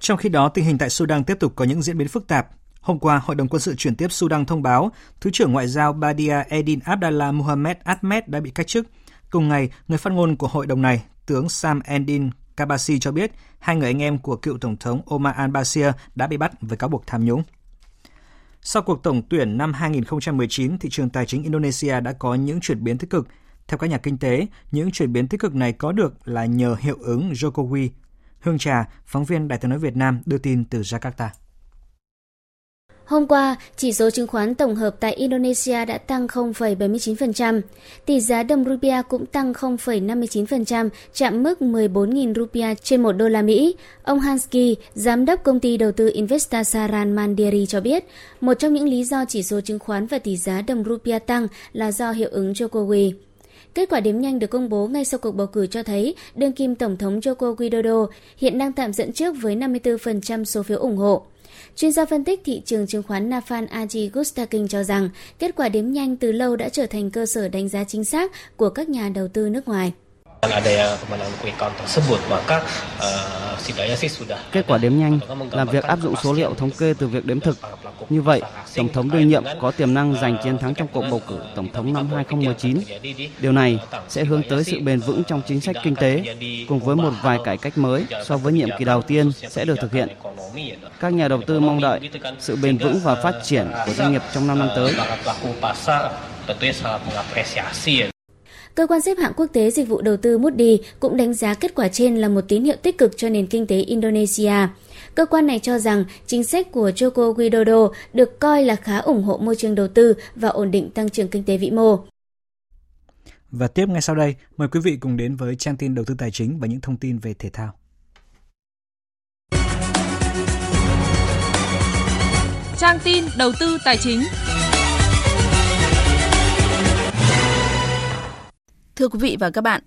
Trong khi đó, tình hình tại Sudan tiếp tục có những diễn biến phức tạp. Hôm qua, Hội đồng quân sự chuyển tiếp Sudan thông báo, Thứ trưởng Ngoại giao Badia Edin Abdallah Mohamed Ahmed đã bị cách chức. Cùng ngày, người phát ngôn của hội đồng này, tướng Sam Edin Kabasi cho biết hai người anh em của cựu Tổng thống Omar al-Bashir đã bị bắt với cáo buộc tham nhũng. Sau cuộc tổng tuyển năm 2019, thị trường tài chính Indonesia đã có những chuyển biến tích cực. Theo các nhà kinh tế, những chuyển biến tích cực này có được là nhờ hiệu ứng Jokowi. Hương Trà, phóng viên Đài Tiếng nói Việt Nam đưa tin từ Jakarta. Hôm qua, chỉ số chứng khoán tổng hợp tại Indonesia đã tăng 0,79%, tỷ giá đồng rupia cũng tăng 0,59%, chạm mức 14.000 rupia trên 1 đô la Mỹ. Ông Hansky, giám đốc công ty đầu tư Investasaran Mandiri cho biết, một trong những lý do chỉ số chứng khoán và tỷ giá đồng rupia tăng là do hiệu ứng Jokowi. Kết quả đếm nhanh được công bố ngay sau cuộc bầu cử cho thấy đương kim Tổng thống Joko Widodo hiện đang tạm dẫn trước với 54% số phiếu ủng hộ. Chuyên gia phân tích thị trường chứng khoán Nafan Aji Gustaking cho rằng kết quả đếm nhanh từ lâu đã trở thành cơ sở đánh giá chính xác của các nhà đầu tư nước ngoài. Kết quả đếm nhanh là việc áp dụng số liệu thống kê từ việc đếm thực. Như vậy, Tổng thống đương nhiệm có tiềm năng giành chiến thắng trong cuộc bầu cử Tổng thống năm 2019. Điều này sẽ hướng tới sự bền vững trong chính sách kinh tế, cùng với một vài cải cách mới so với nhiệm kỳ đầu tiên sẽ được thực hiện. Các nhà đầu tư mong đợi sự bền vững và phát triển của doanh nghiệp trong 5 năm tới. Cơ quan xếp hạng quốc tế dịch vụ đầu tư Moody cũng đánh giá kết quả trên là một tín hiệu tích cực cho nền kinh tế Indonesia. Cơ quan này cho rằng chính sách của Joko Widodo được coi là khá ủng hộ môi trường đầu tư và ổn định tăng trưởng kinh tế vĩ mô. Và tiếp ngay sau đây, mời quý vị cùng đến với trang tin đầu tư tài chính và những thông tin về thể thao. Trang tin đầu tư tài chính. Thưa quý vị và các bạn,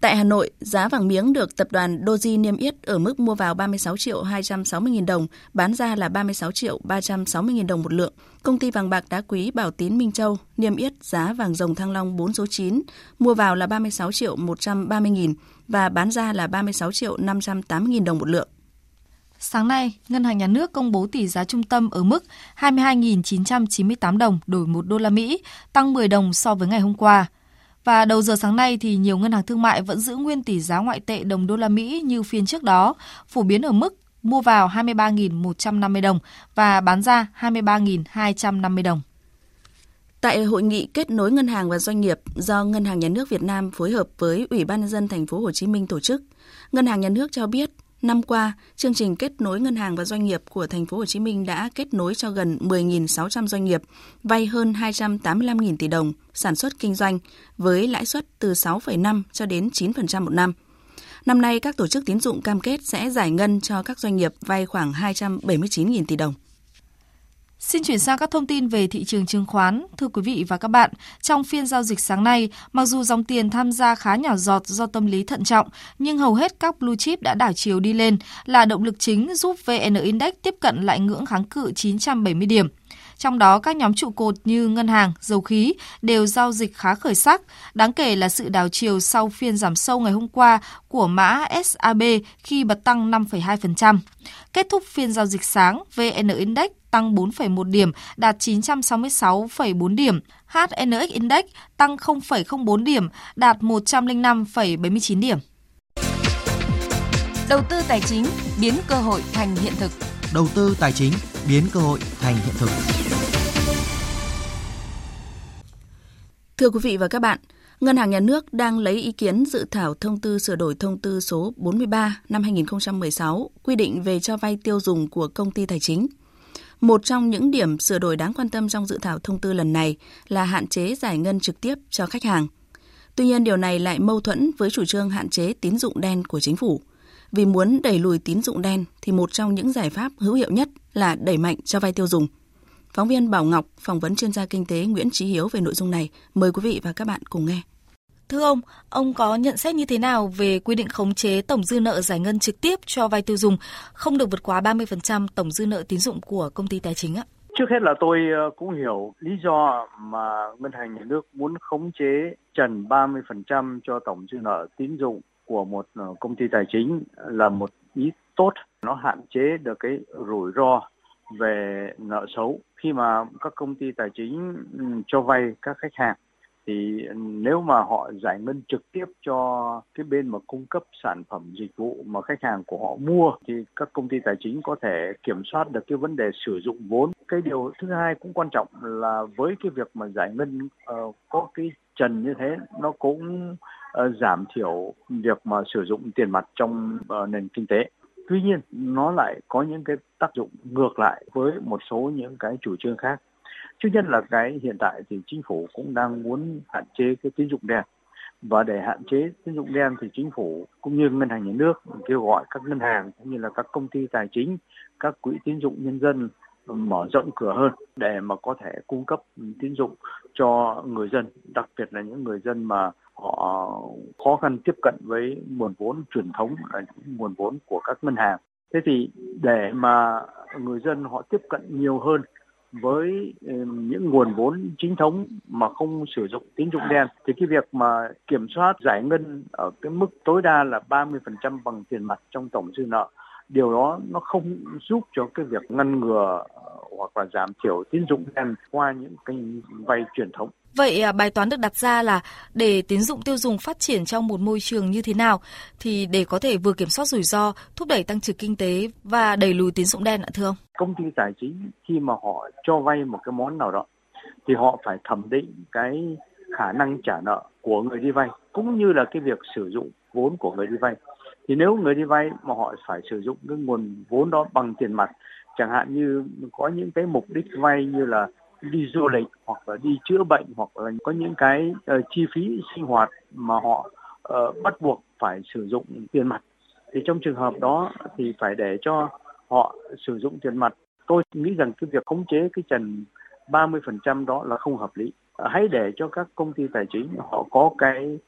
tại Hà Nội, giá vàng miếng được tập đoàn Doji niêm yết ở mức mua vào 36.260.000 đồng, bán ra là 36.360.000 đồng một lượng. Công ty vàng bạc đá quý Bảo Tín Minh Châu niêm yết giá vàng rồng Thăng Long 4 số 9, mua vào là 36.130.000 và bán ra là 36.580.000 đồng một lượng. Sáng nay, Ngân hàng Nhà nước công bố tỷ giá trung tâm ở mức 22.998 đồng đổi 1 đô la Mỹ, tăng 10 đồng so với ngày hôm qua. Và đầu giờ sáng nay thì nhiều ngân hàng thương mại vẫn giữ nguyên tỷ giá ngoại tệ đồng đô la Mỹ như phiên trước đó, phổ biến ở mức mua vào 23.150 đồng và bán ra 23.250 đồng. Tại hội nghị kết nối ngân hàng và doanh nghiệp do Ngân hàng Nhà nước Việt Nam phối hợp với Ủy ban Nhân dân Thành phố Hồ Chí Minh tổ chức, Ngân hàng Nhà nước cho biết năm qua, chương trình kết nối ngân hàng và doanh nghiệp của Thành phố Hồ Chí Minh đã kết nối cho gần 10.600 doanh nghiệp, vay hơn 285.000 tỷ đồng sản xuất kinh doanh với lãi suất từ 6,5 cho đến 9% một năm. Năm nay, các tổ chức tín dụng cam kết sẽ giải ngân cho các doanh nghiệp vay khoảng 279.000 tỷ đồng. Xin chuyển sang các thông tin về thị trường chứng khoán. Thưa quý vị và các bạn, trong phiên giao dịch sáng nay, mặc dù dòng tiền tham gia khá nhỏ giọt do tâm lý thận trọng, nhưng hầu hết các blue chip đã đảo chiều đi lên là động lực chính giúp VN Index tiếp cận lại ngưỡng kháng cự 970 điểm. Trong đó, các nhóm trụ cột như ngân hàng, dầu khí đều giao dịch khá khởi sắc. Đáng kể là sự đảo chiều sau phiên giảm sâu ngày hôm qua của mã SAB khi bật tăng 5,2%. Kết thúc phiên giao dịch sáng, VN Index tăng 4,1 điểm, đạt 966,4 điểm. HNX Index tăng 0,04 điểm, đạt 105,79 điểm. Đầu tư tài chính biến cơ hội thành hiện thực. Đầu tư tài chính biến cơ hội thành hiện thực. Thưa quý vị và các bạn, Ngân hàng Nhà nước đang lấy ý kiến dự thảo thông tư sửa đổi thông tư số 43 năm 2016 quy định về cho vay tiêu dùng của công ty tài chính. Một trong những điểm sửa đổi đáng quan tâm trong dự thảo thông tư lần này là hạn chế giải ngân trực tiếp cho khách hàng. Tuy nhiên, điều này lại mâu thuẫn với chủ trương hạn chế tín dụng đen của chính phủ. Vì muốn đẩy lùi tín dụng đen thì một trong những giải pháp hữu hiệu nhất là đẩy mạnh cho vay tiêu dùng. Phóng viên Bảo Ngọc phỏng vấn chuyên gia kinh tế Nguyễn Chí Hiếu về nội dung này. Mời quý vị và các bạn cùng nghe. Thưa ông có nhận xét như thế nào về quy định khống chế tổng dư nợ giải ngân trực tiếp cho vay tiêu dùng không được vượt quá 30% tổng dư nợ tín dụng của công ty tài chính ạ? Trước hết là tôi cũng hiểu lý do mà Ngân hàng Nhà nước muốn khống chế trần 30% cho tổng dư nợ tín dụng của một công ty tài chính là một ý tốt. Nó hạn chế được cái rủi ro về nợ xấu. Khi mà các công ty tài chính cho vay các khách hàng thì nếu mà họ giải ngân trực tiếp cho cái bên mà cung cấp sản phẩm dịch vụ mà khách hàng của họ mua thì các công ty tài chính có thể kiểm soát được cái vấn đề sử dụng vốn. Cái điều thứ hai cũng quan trọng là với cái việc mà giải ngân có cái trần như thế, nó cũng giảm thiểu việc mà sử dụng tiền mặt trong nền kinh tế. Tuy nhiên, nó lại có những cái tác dụng ngược lại với một số những cái chủ trương khác. Trước nhất là cái hiện tại thì chính phủ cũng đang muốn hạn chế cái tín dụng đen. Và để hạn chế tín dụng đen thì chính phủ cũng như Ngân hàng Nhà nước kêu gọi các ngân hàng cũng như là các công ty tài chính, các quỹ tín dụng nhân dân mở rộng cửa hơn để mà có thể cung cấp tín dụng cho người dân, đặc biệt là những người dân mà họ khó khăn tiếp cận với nguồn vốn truyền thống là những nguồn vốn của các ngân hàng. Thế thì để mà người dân họ tiếp cận nhiều hơn với những nguồn vốn chính thống mà không sử dụng tín dụng đen thì cái việc mà kiểm soát giải ngân ở cái mức tối đa là 30% bằng tiền mặt trong tổng dư nợ, điều đó nó không giúp cho cái việc ngăn ngừa hoặc là giảm thiểu tín dụng đen qua những kênh vay truyền thống. Vậy bài toán được đặt ra là để tín dụng tiêu dùng phát triển trong một môi trường như thế nào thì để có thể vừa kiểm soát rủi ro, thúc đẩy tăng trưởng kinh tế và đẩy lùi tín dụng đen ạ thưa ông? Công ty tài chính khi mà họ cho vay một cái món nào đó thì họ phải thẩm định cái khả năng trả nợ của người đi vay cũng như là cái việc sử dụng vốn của người đi vay. Thì nếu người đi vay mà họ phải sử dụng cái nguồn vốn đó bằng tiền mặt, chẳng hạn như có những cái mục đích vay như là đi du lịch hoặc là đi chữa bệnh hoặc là có những cái chi phí sinh hoạt mà họ bắt buộc phải sử dụng tiền mặt, thì trong trường hợp đó thì phải để cho họ sử dụng tiền mặt. Tôi nghĩ rằng cái việc khống chế cái trần 30% đó là không hợp lý. Hãy để cho các công ty tài chính họ có cái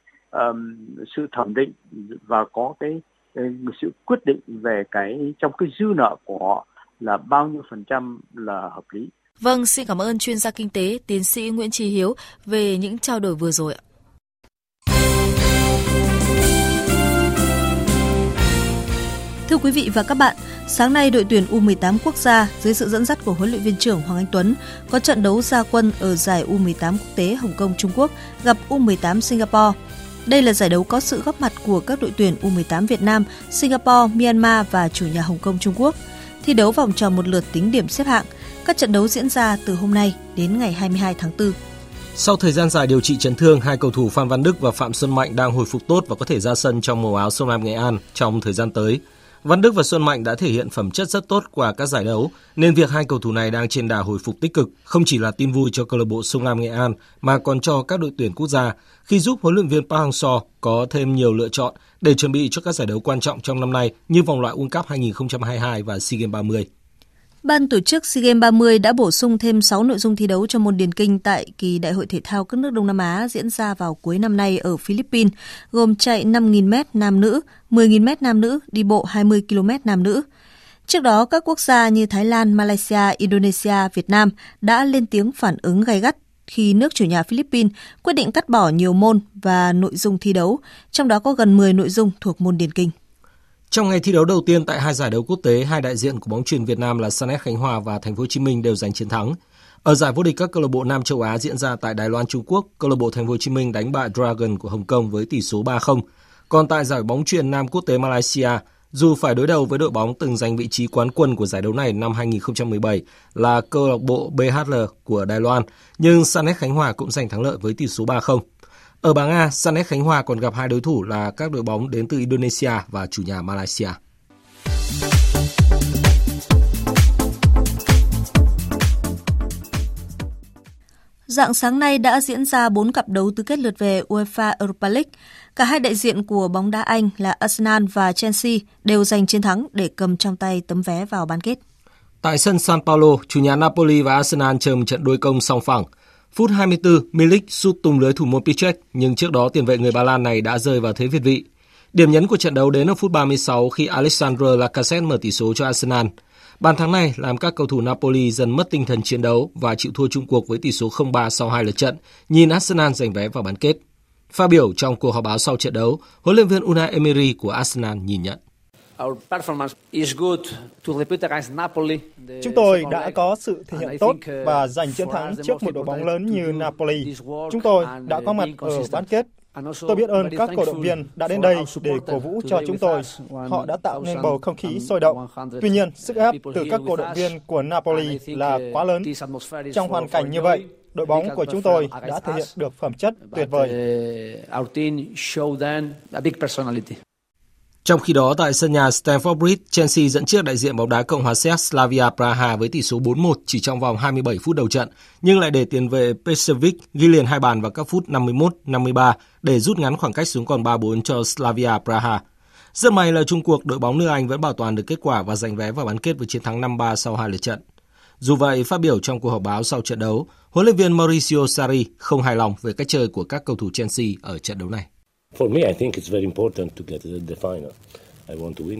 sự thẩm định và có cái sự quyết định về cái trong cái dư nợ của họ là bao nhiêu phần trăm là hợp lý. Vâng, xin cảm ơn chuyên gia kinh tế tiến sĩ Nguyễn Chí Hiếu về những trao đổi vừa rồi ạ. Thưa quý vị và các bạn, sáng nay đội tuyển U18 quốc gia dưới sự dẫn dắt của huấn luyện viên trưởng Hoàng Anh Tuấn có trận đấu ra quân ở giải U18 quốc tế Hồng Kông Trung Quốc gặp U18 Singapore. Đây là giải đấu có sự góp mặt của các đội tuyển U18 Việt Nam, Singapore, Myanmar và chủ nhà Hồng Kông Trung Quốc. Thi đấu vòng tròn một lượt tính điểm xếp hạng. Các trận đấu diễn ra từ hôm nay đến ngày 22 tháng 4. Sau thời gian dài điều trị chấn thương, hai cầu thủ Phan Văn Đức và Phạm Xuân Mạnh đang hồi phục tốt và có thể ra sân trong màu áo Sông Lam Nghệ An trong thời gian tới. Văn Đức và Xuân Mạnh đã thể hiện phẩm chất rất tốt qua các giải đấu, nên việc hai cầu thủ này đang trên đà hồi phục tích cực không chỉ là tin vui cho câu lạc bộ Sông Lam Nghệ An mà còn cho các đội tuyển quốc gia khi giúp huấn luyện viên Park Hang-seo có thêm nhiều lựa chọn để chuẩn bị cho các giải đấu quan trọng trong năm nay như vòng loại World Cup 2022 và SEA Games 30. Ban tổ chức SEA Games 30 đã bổ sung thêm 6 nội dung thi đấu cho môn điền kinh tại kỳ Đại hội Thể thao các nước Đông Nam Á diễn ra vào cuối năm nay ở Philippines, gồm chạy 5.000m nam nữ, 10.000m nam nữ, đi bộ 20km nam nữ. Trước đó, các quốc gia như Thái Lan, Malaysia, Indonesia, Việt Nam đã lên tiếng phản ứng gay gắt khi nước chủ nhà Philippines quyết định cắt bỏ nhiều môn và nội dung thi đấu, trong đó có gần 10 nội dung thuộc môn điền kinh. Trong ngày thi đấu đầu tiên tại hai giải đấu quốc tế, hai đại diện của bóng chuyền Việt Nam là Sanet Khánh Hòa và Thành phố Hồ Chí Minh đều giành chiến thắng. Ở giải vô địch các câu lạc bộ Nam Châu Á diễn ra tại Đài Loan, Trung Quốc, câu lạc bộ Thành phố Hồ Chí Minh đánh bại Dragon của Hồng Kông với tỷ số 3-0. Còn tại giải bóng chuyền Nam quốc tế Malaysia, dù phải đối đầu với đội bóng từng giành vị trí quán quân của giải đấu này năm 2017 là câu lạc bộ BHL của Đài Loan, nhưng Sanet Khánh Hòa cũng giành thắng lợi với tỷ số 3-0. Ở bảng A, Sanet Khánh Hòa còn gặp hai đối thủ là các đội bóng đến từ Indonesia và chủ nhà Malaysia. Rạng sáng nay đã diễn ra 4 cặp đấu tứ kết lượt về UEFA Europa League. Cả hai đại diện của bóng đá Anh là Arsenal và Chelsea đều giành chiến thắng để cầm trong tay tấm vé vào bán kết. Tại sân San Paolo, chủ nhà Napoli và Arsenal chờ một trận đôi công song phẳng. Phút 24, Milik sút tung lưới thủ môn Piszczek, nhưng trước đó tiền vệ người Ba Lan này đã rơi vào thế việt vị. Điểm nhấn của trận đấu đến ở phút 36 khi Alexandre Lacazette mở tỷ số cho Arsenal. Bàn thắng này làm các cầu thủ Napoli dần mất tinh thần chiến đấu và chịu thua chung cuộc với tỷ số 0-3 sau 2 lượt trận, nhìn Arsenal giành vé vào bán kết. Phát biểu trong cuộc họp báo sau trận đấu, huấn luyện viên Unai Emery của Arsenal nhìn nhận. Chúng tôi đã có sự thể hiện tốt và giành chiến thắng trước một đội bóng lớn như Napoli. Chúng tôi đã có mặt ở bán kết. Tôi biết ơn các cổ động viên đã đến đây để cổ vũ cho chúng tôi. Họ đã tạo nên bầu không khí sôi động. Tuy nhiên, sức ép từ các cổ động viên của Napoli là quá lớn. Trong hoàn cảnh như vậy, đội bóng của chúng tôi đã thể hiện được phẩm chất tuyệt vời. Trong khi đó, tại sân nhà Stamford Bridge, Chelsea dẫn trước đại diện bóng đá Cộng hòa Séc Slavia Praha với tỷ số 4-1 chỉ trong vòng 27 phút đầu trận, nhưng lại để tiền vệ Pesevic ghi liền 2 bàn vào các phút 51-53 để rút ngắn khoảng cách xuống còn 3-4 cho Slavia Praha. Rất may là chung cuộc, đội bóng nước Anh vẫn bảo toàn được kết quả và giành vé vào bán kết với chiến thắng 5-3 sau 2 lượt trận. Dù vậy, phát biểu trong cuộc họp báo sau trận đấu, huấn luyện viên Mauricio Sarri không hài lòng về cách chơi của các cầu thủ Chelsea ở trận đấu này.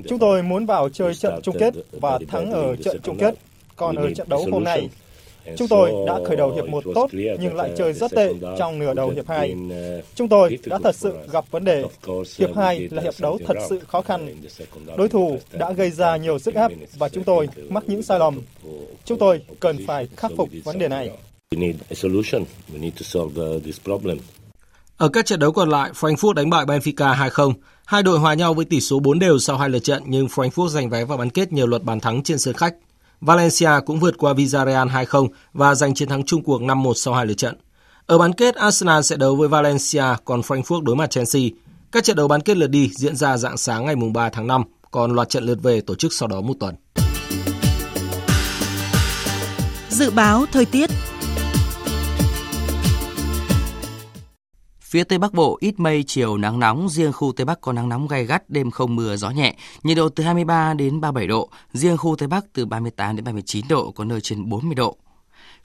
Chúng tôi muốn vào chơi trận chung kết và thắng ở trận chung kết. Còn ở trận đấu hôm nay, chúng tôi đã khởi đầu hiệp 1 tốt nhưng lại chơi rất tệ trong nửa đầu hiệp 2. Chúng tôi đã thật sự gặp vấn đề. Hiệp 2 là hiệp đấu thật sự khó khăn. Đối thủ đã gây ra nhiều sức ép và chúng tôi mắc những sai lầm. Chúng tôi cần phải khắc phục vấn đề này. Ở các trận đấu còn lại, Frankfurt đánh bại Benfica 2-0. Hai đội hòa nhau với tỷ số 4-4 sau 2 lượt trận, nhưng Frankfurt giành vé vào bán kết nhờ loạt bàn thắng trên sân khách. Valencia cũng vượt qua Villarreal 2-0 và giành chiến thắng chung cuộc 5-1 sau 2 lượt trận. Ở bán kết, Arsenal sẽ đấu với Valencia, còn Frankfurt đối mặt Chelsea. Các trận đấu bán kết lượt đi diễn ra rạng sáng ngày 3 tháng 5, còn loạt trận lượt về tổ chức sau đó một tuần. Dự báo thời tiết. Phía Tây Bắc Bộ ít mây, chiều nắng nóng, riêng khu Tây Bắc có nắng nóng gay gắt, đêm không mưa, gió nhẹ, nhiệt độ từ 23 đến 37 độ, riêng khu Tây Bắc từ 38 đến 39 độ, có nơi trên 40 độ.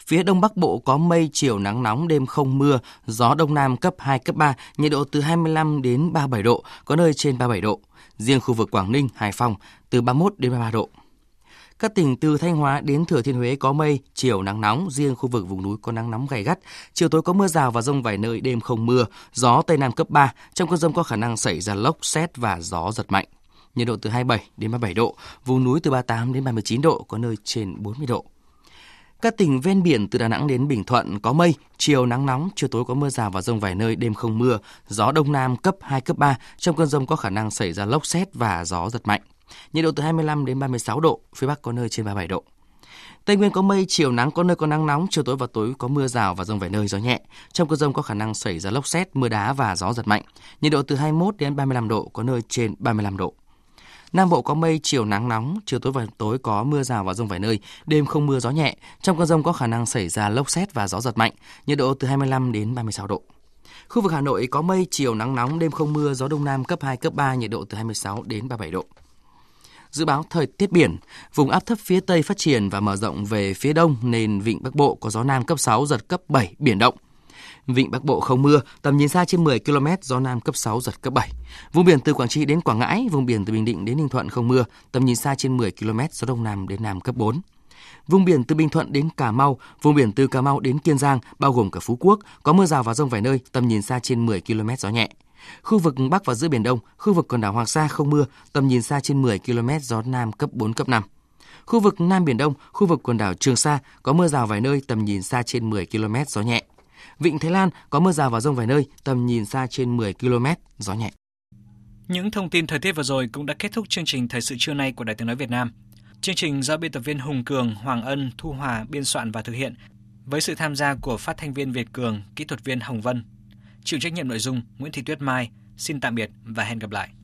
Phía Đông Bắc Bộ có mây, chiều nắng nóng, đêm không mưa, gió Đông Nam cấp 2, cấp 3, nhiệt độ từ 25 đến 37 độ, có nơi trên 37 độ, riêng khu vực Quảng Ninh, Hải Phòng từ 31 đến 33 độ. Các tỉnh từ Thanh Hóa đến Thừa Thiên Huế có mây, chiều nắng nóng, riêng khu vực vùng núi có nắng nóng gay gắt. Chiều tối có mưa rào và dông vài nơi, đêm không mưa, gió Tây Nam cấp 3, trong cơn dông có khả năng xảy ra lốc, sét và gió giật mạnh. Nhiệt độ từ 27 đến 37 độ, vùng núi từ 38 đến 39 độ, có nơi trên 40 độ. Các tỉnh ven biển từ Đà Nẵng đến Bình Thuận có mây, chiều nắng nóng, chiều tối có mưa rào và dông vài nơi, đêm không mưa, gió Đông Nam cấp 2, cấp 3, trong cơn dông có khả năng xảy ra lốc, sét và gió giật mạnh. Nhiệt độ từ 25 đến 36 độ, phía Bắc có nơi trên 37 độ. Tây Nguyên có mây, chiều nắng, có nơi có nắng nóng, chiều tối và tối có mưa rào và dông vài nơi, gió nhẹ. Trong cơn dông có khả năng xảy ra lốc sét, mưa đá và gió giật mạnh. Nhiệt độ từ 21 đến 35 độ, có nơi trên 35 độ. Nam Bộ có mây, chiều nắng nóng, chiều tối và tối có mưa rào và dông vài nơi, đêm không mưa, gió nhẹ. Trong cơn dông có khả năng xảy ra lốc sét và gió giật mạnh. Nhiệt độ từ 25 đến 36 độ. Khu vực Hà Nội có mây, chiều nắng nóng, đêm không mưa, gió Đông Nam cấp 2, cấp 3, nhiệt độ từ 26 đến 37 độ. Dự báo thời tiết biển, vùng áp thấp phía Tây phát triển và mở rộng về phía Đông nên vịnh Bắc Bộ có gió Nam cấp 6, giật cấp 7, biển động. Vịnh Bắc Bộ không mưa, tầm nhìn xa trên 10 km, gió Nam cấp 6, giật cấp 7. Vùng biển từ Quảng Trị đến Quảng Ngãi, vùng biển từ Bình Định đến Ninh Thuận không mưa, tầm nhìn xa trên 10 km, gió Đông Nam đến Nam cấp 4. Vùng biển từ Bình Thuận đến Cà Mau, vùng biển từ Cà Mau đến Kiên Giang, bao gồm cả Phú Quốc, có mưa rào và dông vài nơi, tầm nhìn xa trên 10 km, gió nhẹ. Khu vực Bắc và giữa Biển Đông, khu vực quần đảo Hoàng Sa không mưa, tầm nhìn xa trên 10 km, gió Nam cấp 4, cấp 5. Khu vực Nam Biển Đông, khu vực quần đảo Trường Sa có mưa rào vài nơi, tầm nhìn xa trên 10 km, gió nhẹ. Vịnh Thái Lan có mưa rào và dông vài nơi, tầm nhìn xa trên 10 km, gió nhẹ. Những thông tin thời tiết vừa rồi cũng đã kết thúc chương trình Thời sự trưa nay của Đài Tiếng nói Việt Nam. Chương trình do biên tập viên Hùng Cường, Hoàng Ân, Thu Hòa biên soạn và thực hiện với sự tham gia của phát thanh viên Việt Cường, kỹ thuật viên Hồng Vân. Chịu trách nhiệm nội dung Nguyễn Thị Tuyết Mai. Xin tạm biệt và hẹn gặp lại.